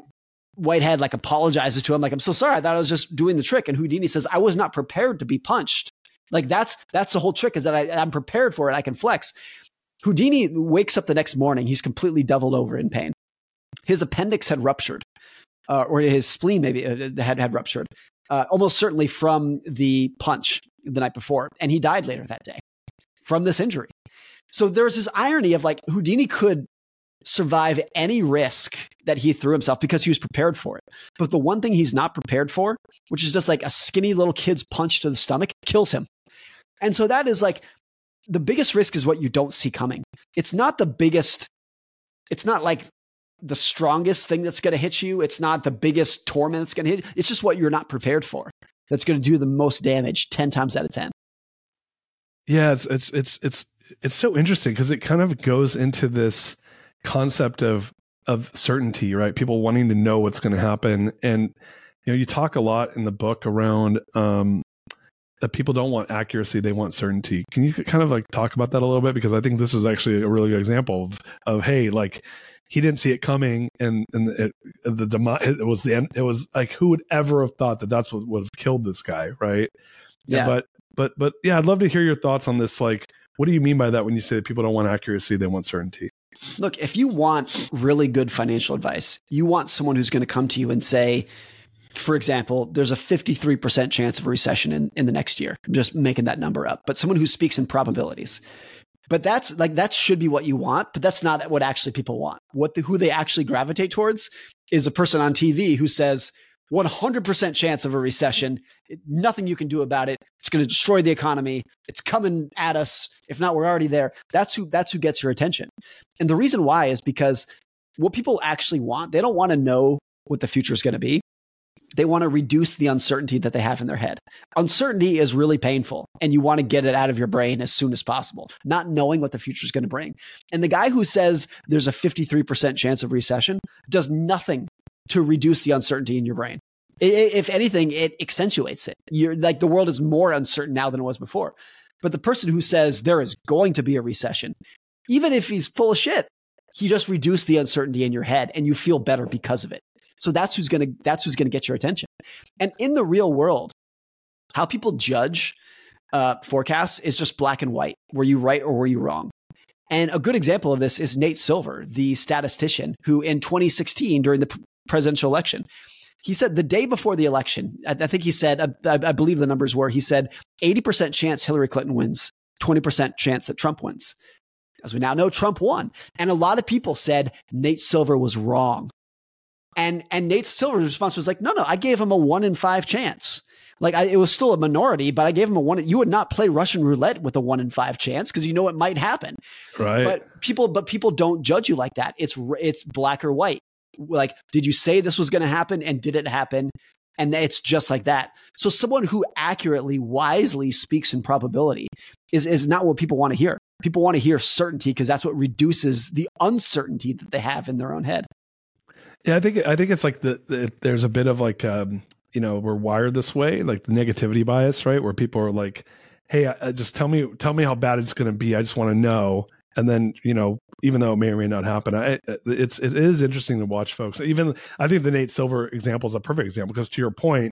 Whitehead like apologizes to him. Like, I'm so sorry. I thought I was just doing the trick. And Houdini says, I was not prepared to be punched. Like that's the whole trick, is that I'm prepared for it. I can flex. Houdini wakes up the next morning. He's completely doubled over in pain. His appendix had ruptured, or his spleen maybe had ruptured, almost certainly from the punch the night before. And he died later that day from this injury. So there's this irony of like Houdini could survive any risk that he threw himself because he was prepared for it. But the one thing he's not prepared for, which is just like a skinny little kid's punch to the stomach, kills him. And so that is like, the biggest risk is what you don't see coming. It's not the biggest, it's not like the strongest thing that's going to hit you. It's not the biggest torment that's going to hit you. It's just what you're not prepared for that's going to do the most damage 10 times out of 10. Yeah, it's so interesting because it kind of goes into this concept of certainty, right? People wanting to know what's going to happen. And, you talk a lot in the book around, that people don't want accuracy, they want certainty. Can you kind of like talk about that a little bit? Because I think this is actually a really good example of hey, like he didn't see it coming, and it was the end. It was like, who would ever have thought that that's what would have killed this guy, right? Yeah. But yeah, I'd love to hear your thoughts on this. Like, what do you mean by that when you say that people don't want accuracy, they want certainty? Look, if you want really good financial advice, you want someone who's going to come to you and say, for example, there's a 53% chance of a recession in the next year. I'm just making that number up, but someone who speaks in probabilities. But that's like, that should be what you want, but that's not what actually people want. Who they actually gravitate towards is a person on TV who says 100% chance of a recession, nothing you can do about it. It's going to destroy the economy. It's coming at us. If not, we're already there. That's who gets your attention. And the reason why is because what people actually want, they don't want to know what the future is going to be. They want to reduce the uncertainty that they have in their head. Uncertainty is really painful, and you want to get it out of your brain as soon as possible, not knowing what the future is going to bring. And the guy who says there's a 53% chance of recession does nothing to reduce the uncertainty in your brain. If anything, it accentuates it. You're like, the world is more uncertain now than it was before. But the person who says there is going to be a recession, even if he's full of shit, he just reduced the uncertainty in your head and you feel better because of it. So that's who's going to get your attention. And in the real world, how people judge forecasts is just black and white. Were you right or were you wrong? And a good example of this is Nate Silver, the statistician, who in 2016 during the presidential election, he said the day before the election, I think he said, I believe the numbers were, he said 80% chance Hillary Clinton wins, 20% chance that Trump wins. As we now know, Trump won. And a lot of people said Nate Silver was wrong. And Nate Silver's response was like, no, I gave him a 1 in 5 chance. Like it was still a minority, but I gave him a one. You would not play Russian roulette with a 1 in 5 chance because you know it might happen. Right. But people don't judge you like that. It's black or white. Like, did you say this was going to happen and did it happen? And it's just like that. So someone who accurately, wisely speaks in probability is not what people want to hear. People want to hear certainty because that's what reduces the uncertainty that they have in their own head. Yeah, I think it's like there's a bit of like, we're wired this way, like the negativity bias, right? Where people are like, hey, just tell me how bad it's going to be. I just want to know. And then, even though it may or may not happen, it is interesting to watch folks. Even I think the Nate Silver example is a perfect example because to your point,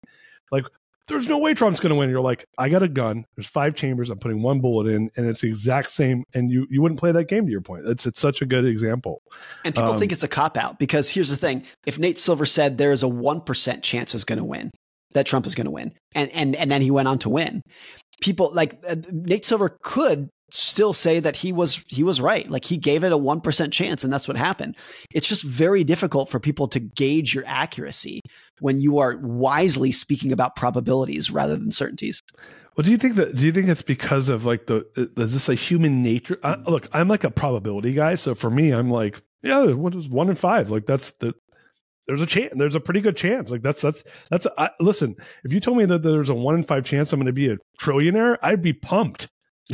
like there's no way Trump's going to win. You're like, I got a gun. There's 5 chambers. I'm putting 1 bullet in, and it's the exact same. And you wouldn't play that game to your point. It's such a good example. And people think it's a cop out because here's the thing: if Nate Silver said there is a 1% chance is going to win, that Trump is going to win, and then he went on to win, people like Nate Silver could still say that he was right. Like he gave it a 1% chance and that's what happened. It's just very difficult for people to gauge your accuracy when you are wisely speaking about probabilities rather than certainties. Well, do you think it's because of like just like human nature? Look, I'm like a probability guy. So for me, I'm like, yeah, what is 1 in 5? Like there's a chance, there's a pretty good chance. Like listen, if you told me that there's a 1 in 5 chance I'm going to be a trillionaire, I'd be pumped.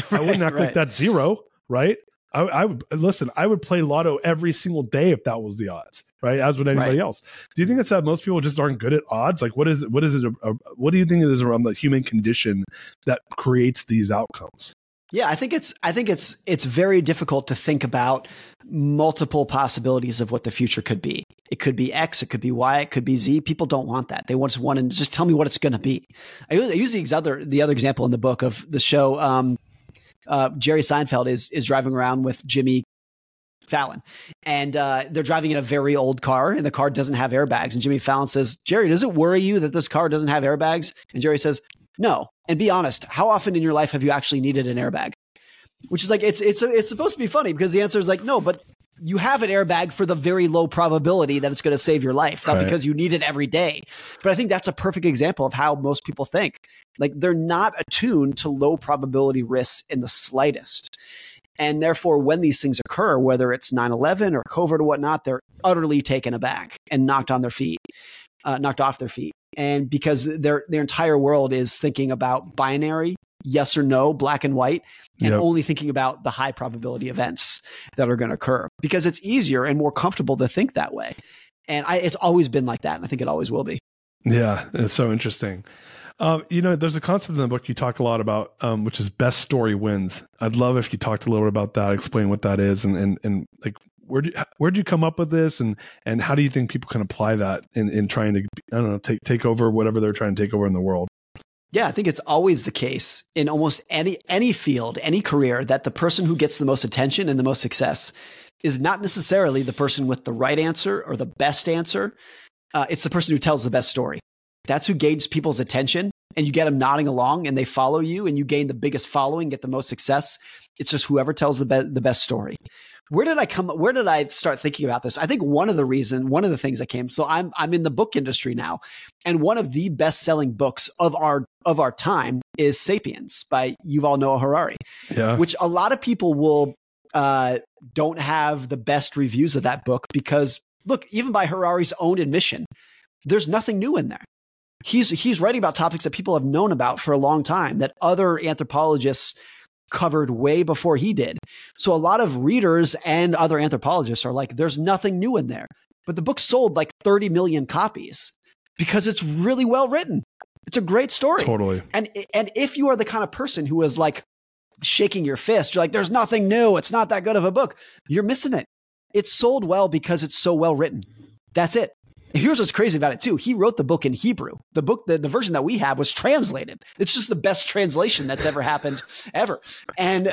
Right, I wouldn't act like that's zero, right? I would play lotto every single day if that was the odds, right? As would anybody else. Do you think it's that most people just aren't good at odds? Like, what do you think it is around the human condition that creates these outcomes? Yeah, I think it's very difficult to think about multiple possibilities of what the future could be. It could be X, it could be Y, it could be Z. People don't want that. They want one and just tell me what it's going to be. I use the other example in the book of the show. Jerry Seinfeld is driving around with Jimmy Fallon, and they're driving in a very old car, and the car doesn't have airbags. And Jimmy Fallon says, "Jerry, does it worry you that this car doesn't have airbags?" And Jerry says, "No." And be honest, how often in your life have you actually needed an airbag? Which is like, it's supposed to be funny because the answer is like, no, but you have an airbag for the very low probability that it's going to save your life, not because you need it every day. But I think that's a perfect example of how most people think. Like they're not attuned to low probability risks in the slightest. And therefore, when these things occur, whether it's 9/11 or COVID or whatnot, they're utterly taken aback and knocked off their feet. And because their entire world is thinking about binary, yes or no, black and white, and only thinking about the high probability events that are going to occur because it's easier and more comfortable to think that way. And it's always been like that. And I think it always will be. Yeah. It's so interesting. There's a concept in the book you talk a lot about, which is best story wins. I'd love if you talked a little bit about that, explain what that is, and like where'd you come up with this, and how do you think people can apply that in trying to, I don't know, take over whatever they're trying to take over in the world? Yeah, I think it's always the case in almost any field, any career, that the person who gets the most attention and the most success is not necessarily the person with the right answer or the best answer. It's the person who tells the best story. That's who gains people's attention, and you get them nodding along and they follow you, and you gain the biggest following, get the most success. It's just whoever tells the best story. Where did I start thinking about this? I think one of the things that came, so I'm in the book industry now, and one of the best-selling books of our time is Sapiens by Yuval Noah Harari, which a lot of people will don't have the best reviews of that book because, look, even by Harari's own admission, there's nothing new in there. He's writing about topics that people have known about for a long time, that other anthropologists covered way before he did. So a lot of readers and other anthropologists are like, there's nothing new in there. But the book sold like 30 million copies because it's really well written. It's a great story. Totally. And if you are the kind of person who is like shaking your fist, you're like, there's nothing new, it's not that good of a book, you're missing it. It sold well because it's so well written. That's it. Here's what's crazy about it too. He wrote the book in Hebrew. The book, the version that we have was translated. It's just the best translation that's ever happened ever. And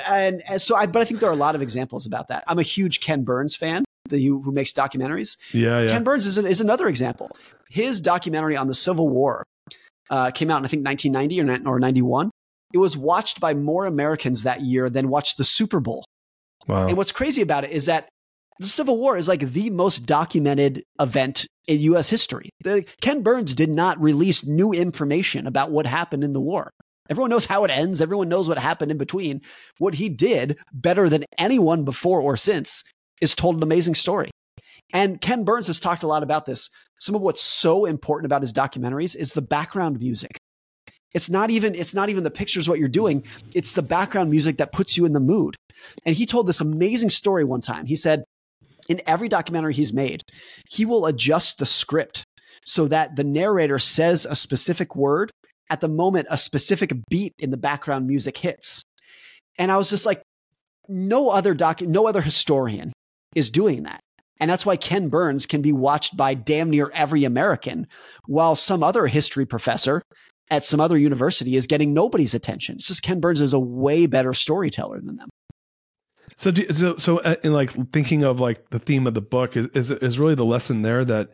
so but I think there are a lot of examples about that. I'm a huge Ken Burns fan, who makes documentaries. Yeah. Ken Burns is another example. His documentary on the Civil War came out in, I think, 1990 or 91. It was watched by more Americans that year than watched the Super Bowl. Wow. And what's crazy about it is that the Civil War is like the most documented event in U.S. history. Ken Burns did not release new information about what happened in the war. Everyone knows how it ends. Everyone knows what happened in between. What he did better than anyone before or since is told an amazing story. And Ken Burns has talked a lot about this. Some of what's so important about his documentaries is the background music. It's not even the pictures, what you're doing. It's the background music that puts you in the mood. And he told this amazing story one time. He said, in every documentary he's made, he will adjust the script so that the narrator says a specific word at the moment a specific beat in the background music hits. And I was just like, no other historian is doing that. And that's why Ken Burns can be watched by damn near every American, while some other history professor at some other university is getting nobody's attention. It's just Ken Burns is a way better storyteller than them. So in like thinking of like the theme of the book is really the lesson there that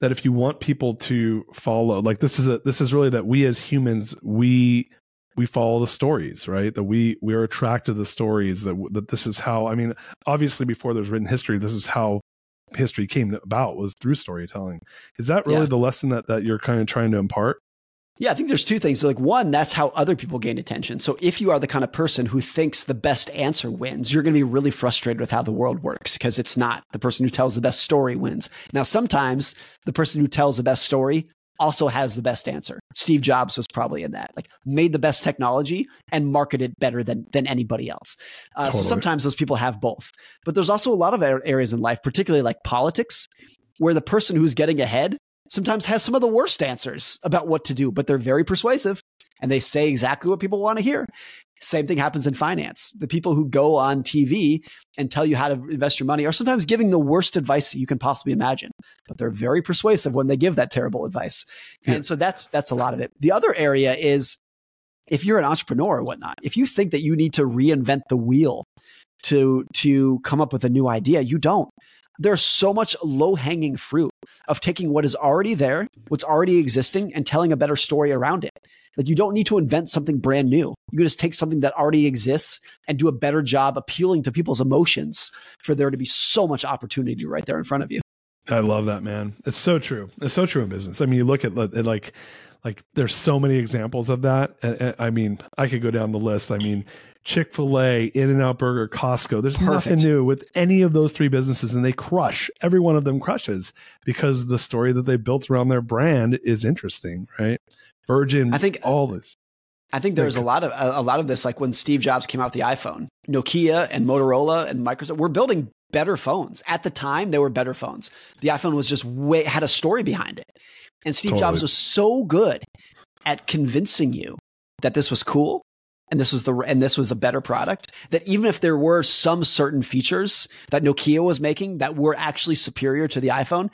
if you want people to follow, like this is really that we as humans, we follow the stories, right? That we are attracted to the stories, that this is how, I mean, obviously before there's written history, this is how history came about, was through storytelling. Is that really the lesson that you're kind of trying to impart? Yeah, I think there's two things. So like one, that's how other people gain attention. So if you are the kind of person who thinks the best answer wins, you're going to be really frustrated with how the world works, because it's not the person who tells the best story wins. Now, sometimes the person who tells the best story also has the best answer. Steve Jobs was probably in that, like made the best technology and marketed better than anybody else. Totally. So sometimes those people have both. But there's also a lot of areas in life, particularly like politics, where the person who's getting ahead sometimes has some of the worst answers about what to do, but they're very persuasive and they say exactly what people want to hear. Same thing happens in finance. The people who go on TV and tell you how to invest your money are sometimes giving the worst advice you can possibly imagine, but they're very persuasive when they give that terrible advice. Yeah. And so that's a lot of it. The other area is if you're an entrepreneur or whatnot, if you think that you need to reinvent the wheel to come up with a new idea, you don't. There's so much low-hanging fruit of taking what is already there, what's already existing, and telling a better story around it. Like, you don't need to invent something brand new. You can just take something that already exists and do a better job appealing to people's emotions, for there to be so much opportunity right there in front of you. I love that, man. It's so true. It's so true in business. I mean, you look at like there's so many examples of that. I mean, I could go down the list. I mean, Chick-fil-A, In-N-Out Burger, Costco. There's nothing new with any of those three businesses, and they crush. Every one of them crushes because the story that they built around their brand is interesting, right? Virgin, I think all this. I think there's a lot of this, like when Steve Jobs came out with the iPhone, Nokia and Motorola and Microsoft were building better phones. At the time, they were better phones. The iPhone was just had a story behind it. And Steve Jobs was so good at convincing you that this was cool and this was a better product, that even if there were some certain features that Nokia was making that were actually superior to the iPhone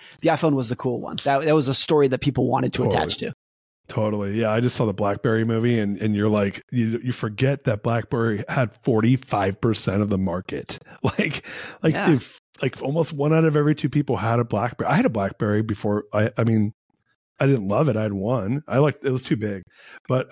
was the cool one. That was a story that people wanted to attach to. Totally. Yeah. I just saw the Blackberry movie and you're like, you forget that Blackberry had 45% of the market. Like almost one out of every two people had a Blackberry. I had a Blackberry before. I mean, I didn't love it. I had one. I liked it. Was too big, but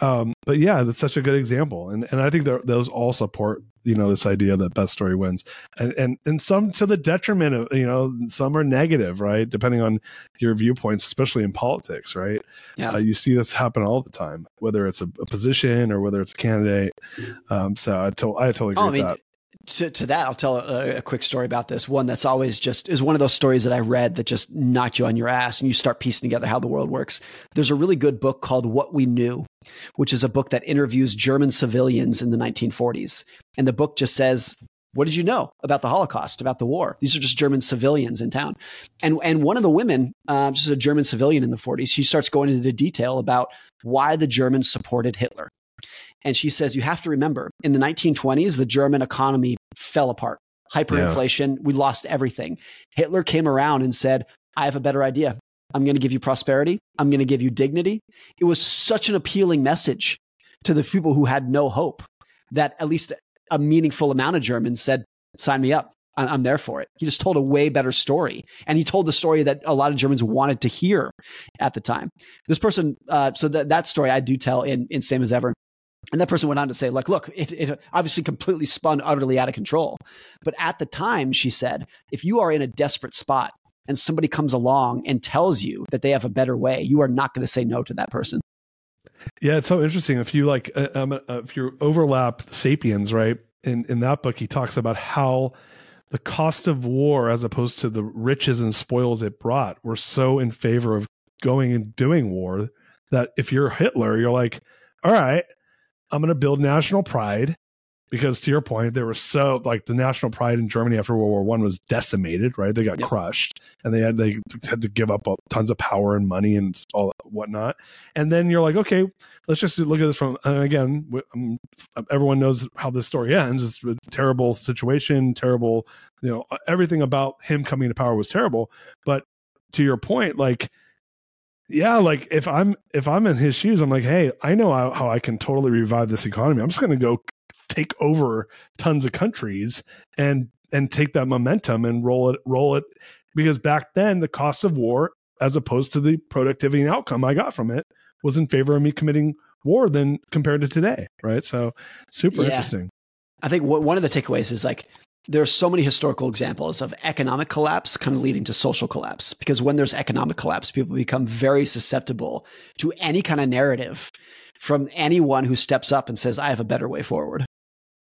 yeah, that's such a good example. And I think those all support, this idea that best story wins, and some to the detriment of, some are negative, right? Depending on your viewpoints, especially in politics, right? Yeah. You see this happen all the time, whether it's a position or whether it's a candidate. So I totally agree with that. To that, I'll tell a quick story about this. One that's always is one of those stories that I read that just knocked you on your ass and you start piecing together how the world works. There's a really good book called What We Knew, which is a book that interviews German civilians in the 1940s. And the book just says, what did you know about the Holocaust, about the war? These are just German civilians in town. And one of the women, just a German civilian in the 40s, she starts going into detail about why the Germans supported Hitler. And she says, you have to remember, in the 1920s, the German economy fell apart. Hyperinflation, we lost everything. Hitler came around and said, I have a better idea. I'm going to give you prosperity. I'm going to give you dignity. It was such an appealing message to the people who had no hope that at least a meaningful amount of Germans said, sign me up. I'm there for it. He just told a way better story. And he told the story that a lot of Germans wanted to hear at the time. This person, so that story I do tell in Same as Ever. And that person went on to say, like, look, it obviously completely spun utterly out of control. But at the time, she said, if you are in a desperate spot and somebody comes along and tells you that they have a better way, you are not going to say no to that person. Yeah, it's so interesting. If you if you overlap Sapiens, right? In that book, he talks about how the cost of war, as opposed to the riches and spoils it brought, were so in favor of going and doing war that if you're Hitler, you're like, all right, I'm going to build national pride, because to your point, there were so like the national pride in Germany after World War I was decimated, right? They got crushed, and they had to give up tons of power and money and all whatnot. And then you're like, okay, let's just look at this from, and again, everyone knows how this story ends. It's a terrible situation, terrible, everything about him coming to power was terrible. But to your point, like, yeah, like if I'm in his shoes, I'm like, hey, I know how I can totally revive this economy. I'm just going to go take over tons of countries and take that momentum and roll it. Because back then, the cost of war, as opposed to the productivity and outcome I got from it, was in favor of me committing war than compared to today, right? So super interesting. I think one of the takeaways is like, there are so many historical examples of economic collapse kind of leading to social collapse, because when there's economic collapse, people become very susceptible to any kind of narrative from anyone who steps up and says, I have a better way forward.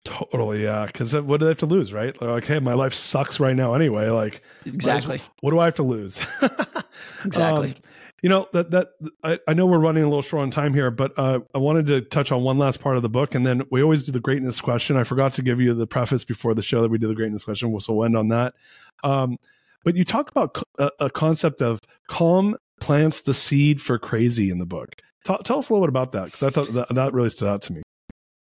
Totally. Yeah. Because what do they have to lose, right? They're like, hey, my life sucks right now anyway. Like, exactly. What do I have to lose? Exactly. I know we're running a little short on time here, but I wanted to touch on one last part of the book, and then we always do the greatness question. I forgot to give you the preface before the show that we do the greatness question, so we'll end on that. But you talk about a concept of calm plants the seed for crazy in the book. Tell us a little bit about that, because I thought that really stood out to me.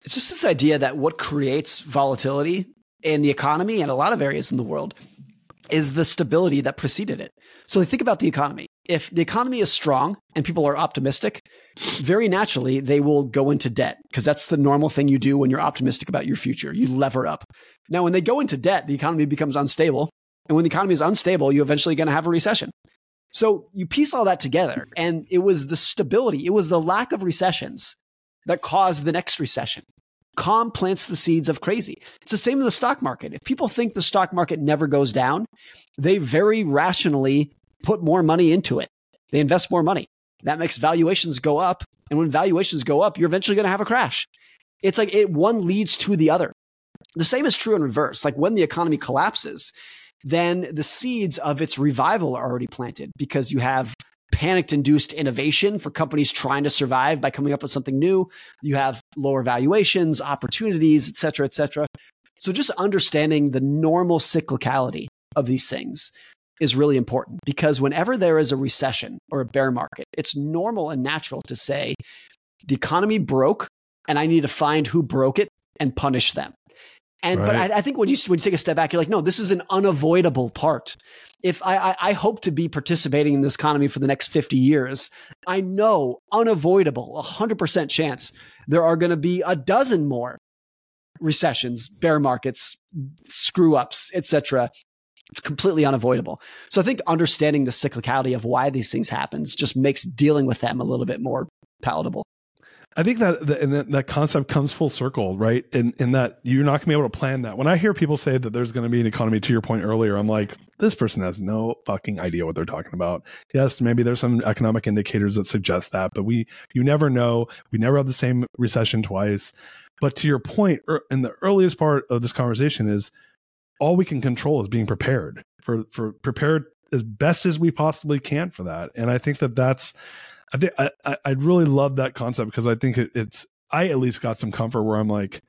It's just this idea that what creates volatility in the economy and a lot of areas in the world is the stability that preceded it. So think about the economy. If the economy is strong and people are optimistic, very naturally, they will go into debt, because that's the normal thing you do when you're optimistic about your future. You lever up. Now, when they go into debt, the economy becomes unstable. And when the economy is unstable, you're eventually going to have a recession. So you piece all that together. And it was the stability. It was the lack of recessions that caused the next recession. Calm plants the seeds of crazy. It's the same in the stock market. If people think the stock market never goes down, they very rationally put more money into it. They invest more money. That makes valuations go up. And when valuations go up, you're eventually going to have a crash. It's like one leads to the other. The same is true in reverse. Like when the economy collapses, then the seeds of its revival are already planted, because you have panic-induced innovation for companies trying to survive by coming up with something new. You have lower valuations, opportunities, et cetera, et cetera. So just understanding the normal cyclicality of these things is really important, because whenever there is a recession or a bear market, it's normal and natural to say, the economy broke and I need to find who broke it and punish them. And right. But I think when you take a step back, you're like, no, this is an unavoidable part. If I hope to be participating in this economy for the next 50 years, I know unavoidable, 100% chance there are going to be a dozen more recessions, bear markets, screw ups, etc. It's completely unavoidable. So I think understanding the cyclicality of why these things happens just makes dealing with them a little bit more palatable. I think that concept comes full circle, right? In that you're not going to be able to plan that. When I hear people say that there's going to be an economy, to your point earlier, I'm like, this person has no fucking idea what they're talking about. Yes, maybe there's some economic indicators that suggest that, but you never know. We never have the same recession twice. But to your point, in the earliest part of this conversation is all we can control is being prepared for prepared as best as we possibly can for that. And I think I really love that concept because I think I at least got some comfort where I'm like,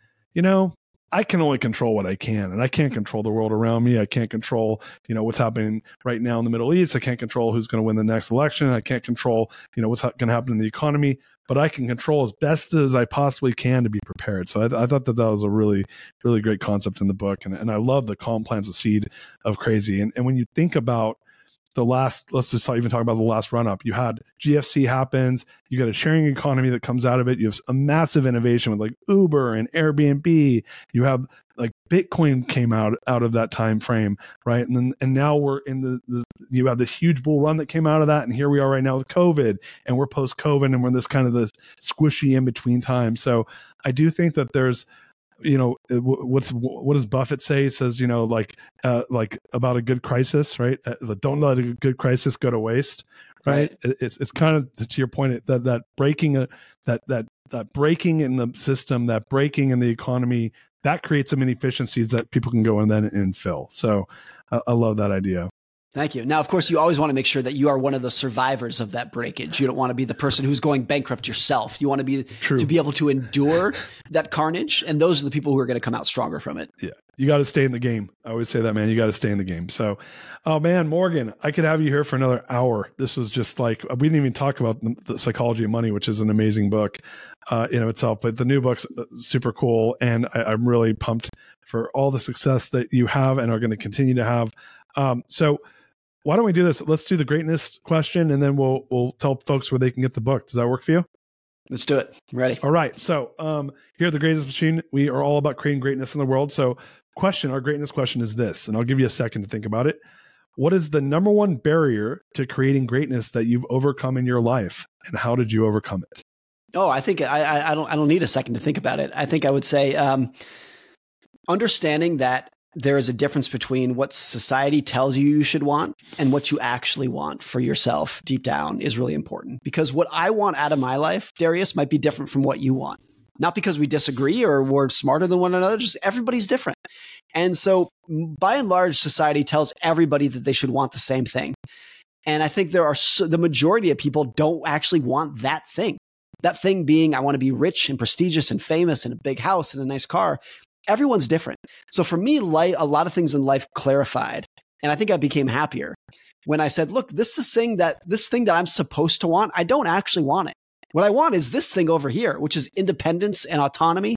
I can only control what I can, and I can't control the world around me. I can't control, what's happening right now in the Middle East. I can't control who's going to win the next election. I can't control, what's going to happen in the economy, but I can control as best as I possibly can to be prepared. So I thought that was a really, really great concept in the book. And I love the calm plants the seed of crazy. And when you think about let's just talk about the last run up. You had GFC happens. You got a sharing economy that comes out of it. You have a massive innovation with like Uber and Airbnb. You have like Bitcoin came out of that time frame, right? And then now we're in you have this huge bull run that came out of that, and here we are right now with COVID, and we're post COVID, and we're in this kind of this squishy in between time. So I do think that there's. What does Buffett say? He says, like about a good crisis, right? Don't let a good crisis go to waste, right? It's kind of to your point that breaking in the system, that breaking in the economy, that creates some inefficiencies that people can go in then and fill. So I love that idea. Thank you. Now, of course, you always want to make sure that you are one of the survivors of that breakage. You don't want to be the person who's going bankrupt yourself. You want to be to be able to endure that carnage. And those are the people who are going to come out stronger from it. Yeah. You got to stay in the game. I always say that, man, you got to stay in the game. So, oh man, Morgan, I could have you here for another hour. This was just like, we didn't even talk about the Psychology of Money, which is an amazing book in itself, but the new book's super cool. And I'm really pumped for all the success that you have and are going to continue to have. So why don't we do this? Let's do the greatness question, and then we'll tell folks where they can get the book. Does that work for you? Let's do it. I'm ready. All right. So here at The Greatness Machine, we are all about creating greatness in the world. So our greatness question is this, and I'll give you a second to think about it. What is the number one barrier to creating greatness that you've overcome in your life, and how did you overcome it? Oh, I think I don't need a second to think about it. I think I would say understanding that there is a difference between what society tells you should want and what you actually want for yourself deep down is really important. Because what I want out of my life, Darius, might be different from what you want. Not because we disagree or we're smarter than one another, just everybody's different. And so by and large, society tells everybody that they should want the same thing. And I think the majority of people don't actually want that thing. That thing being, I want to be rich and prestigious and famous and a big house and a nice car. Everyone's different. So for me, a lot of things in life clarified. And I think I became happier when I said, look, this thing that I'm supposed to want, I don't actually want it. What I want is this thing over here, which is independence and autonomy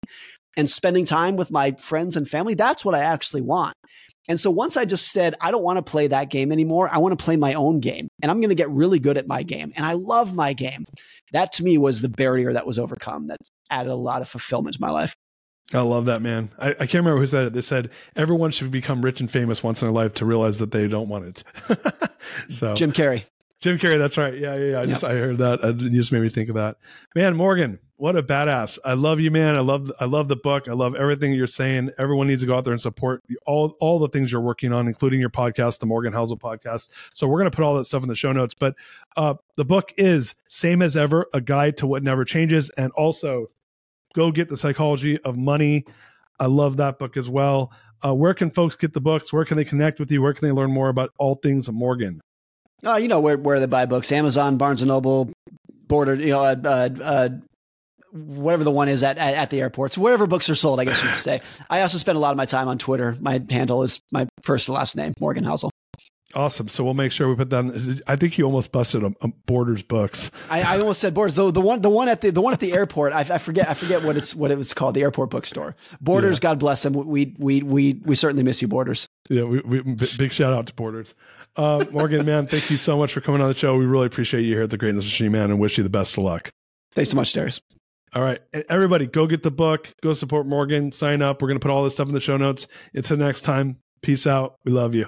and spending time with my friends and family. That's what I actually want. And so once I just said, I don't want to play that game anymore. I want to play my own game, and I'm going to get really good at my game. And I love my game. That to me was the barrier that was overcome. That added a lot of fulfillment to my life. I love that, man. I can't remember who said it. They said everyone should become rich and famous once in their life to realize that they don't want it. So Jim Carrey. That's right. Yeah. I heard that. It just made me think of that, man. Morgan, what a badass. I love you, man. I love the book. I love everything you're saying. Everyone needs to go out there and support all the things you're working on, including your podcast, the Morgan Housel Podcast. So we're going to put all that stuff in the show notes, but the book is Same as Ever, A Guide to What Never Changes. And also, go get The Psychology of Money. I love that book as well. Where can folks get the books? Where can they connect with you? Where can they learn more about all things Morgan? Where they buy books. Amazon, Barnes & Noble, Border, whatever the one is at the airports. Wherever books are sold, I guess you'd say. I also spend a lot of my time on Twitter. My handle is my first and last name, Morgan Housel. Awesome. So we'll make sure we put that. I think you almost busted a Borders books. I almost said Borders. Though the one at the airport. I forget what it was called. The airport bookstore. Borders. Yeah. God bless him. We certainly miss you, Borders. Yeah. Big shout out to Borders. Morgan, man, thank you so much for coming on the show. We really appreciate you here at the Greatness Machine, man, and wish you the best of luck. Thanks so much, Darius. All right, everybody, go get the book. Go support Morgan. Sign up. We're gonna put all this stuff in the show notes. Until next time. Peace out. We love you.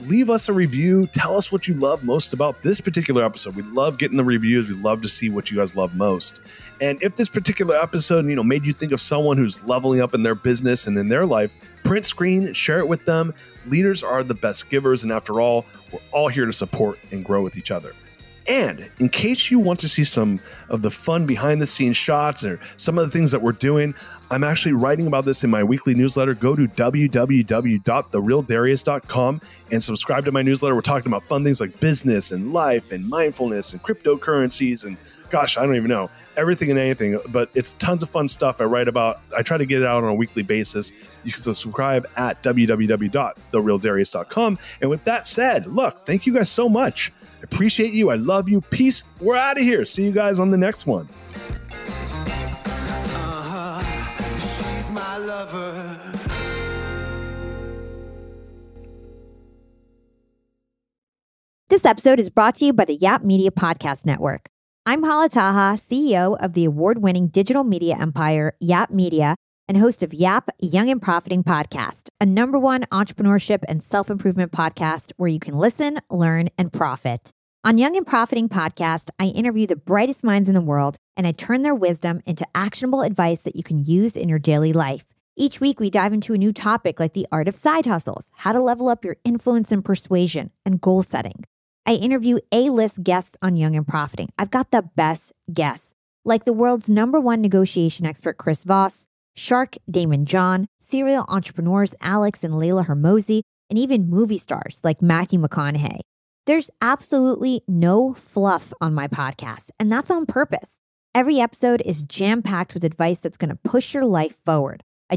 Leave us a review. Tell us what you love most about this particular episode. We love getting the reviews. We love to see what you guys love most. And if this particular episode, made you think of someone who's leveling up in their business and in their life, print screen, share it with them. Leaders are the best givers. And after all, we're all here to support and grow with each other. And in case you want to see some of the fun behind the scenes shots or some of the things that we're doing, I'm actually writing about this in my weekly newsletter. Go to www.therealdarius.com and subscribe to my newsletter. We're talking about fun things like business and life and mindfulness and cryptocurrencies and gosh, I don't even know, everything and anything, but it's tons of fun stuff I write about. I try to get it out on a weekly basis. You can subscribe at www.therealdarius.com. And with that said, look, thank you guys so much. Appreciate you. I love you. Peace. We're out of here. See you guys on the next one. She's my lover. This episode is brought to you by the Yap Media Podcast Network. I'm Hala Taha, CEO of the award-winning digital media empire, Yap Media, and host of Yap, Young and Profiting Podcast, a #1 entrepreneurship and self-improvement podcast where you can listen, learn, and profit. On Young and Profiting Podcast, I interview the brightest minds in the world, and I turn their wisdom into actionable advice that you can use in your daily life. Each week, we dive into a new topic like the art of side hustles, how to level up your influence and persuasion, and goal setting. I interview A-list guests on Young and Profiting. I've got the best guests, like the world's #1 negotiation expert, Chris Voss, Shark Damon John, serial entrepreneurs Alex and Leila Hormozi, and even movie stars like Matthew McConaughey. There's absolutely no fluff on my podcast, and that's on purpose. Every episode is jam-packed with advice that's going to push your life forward. I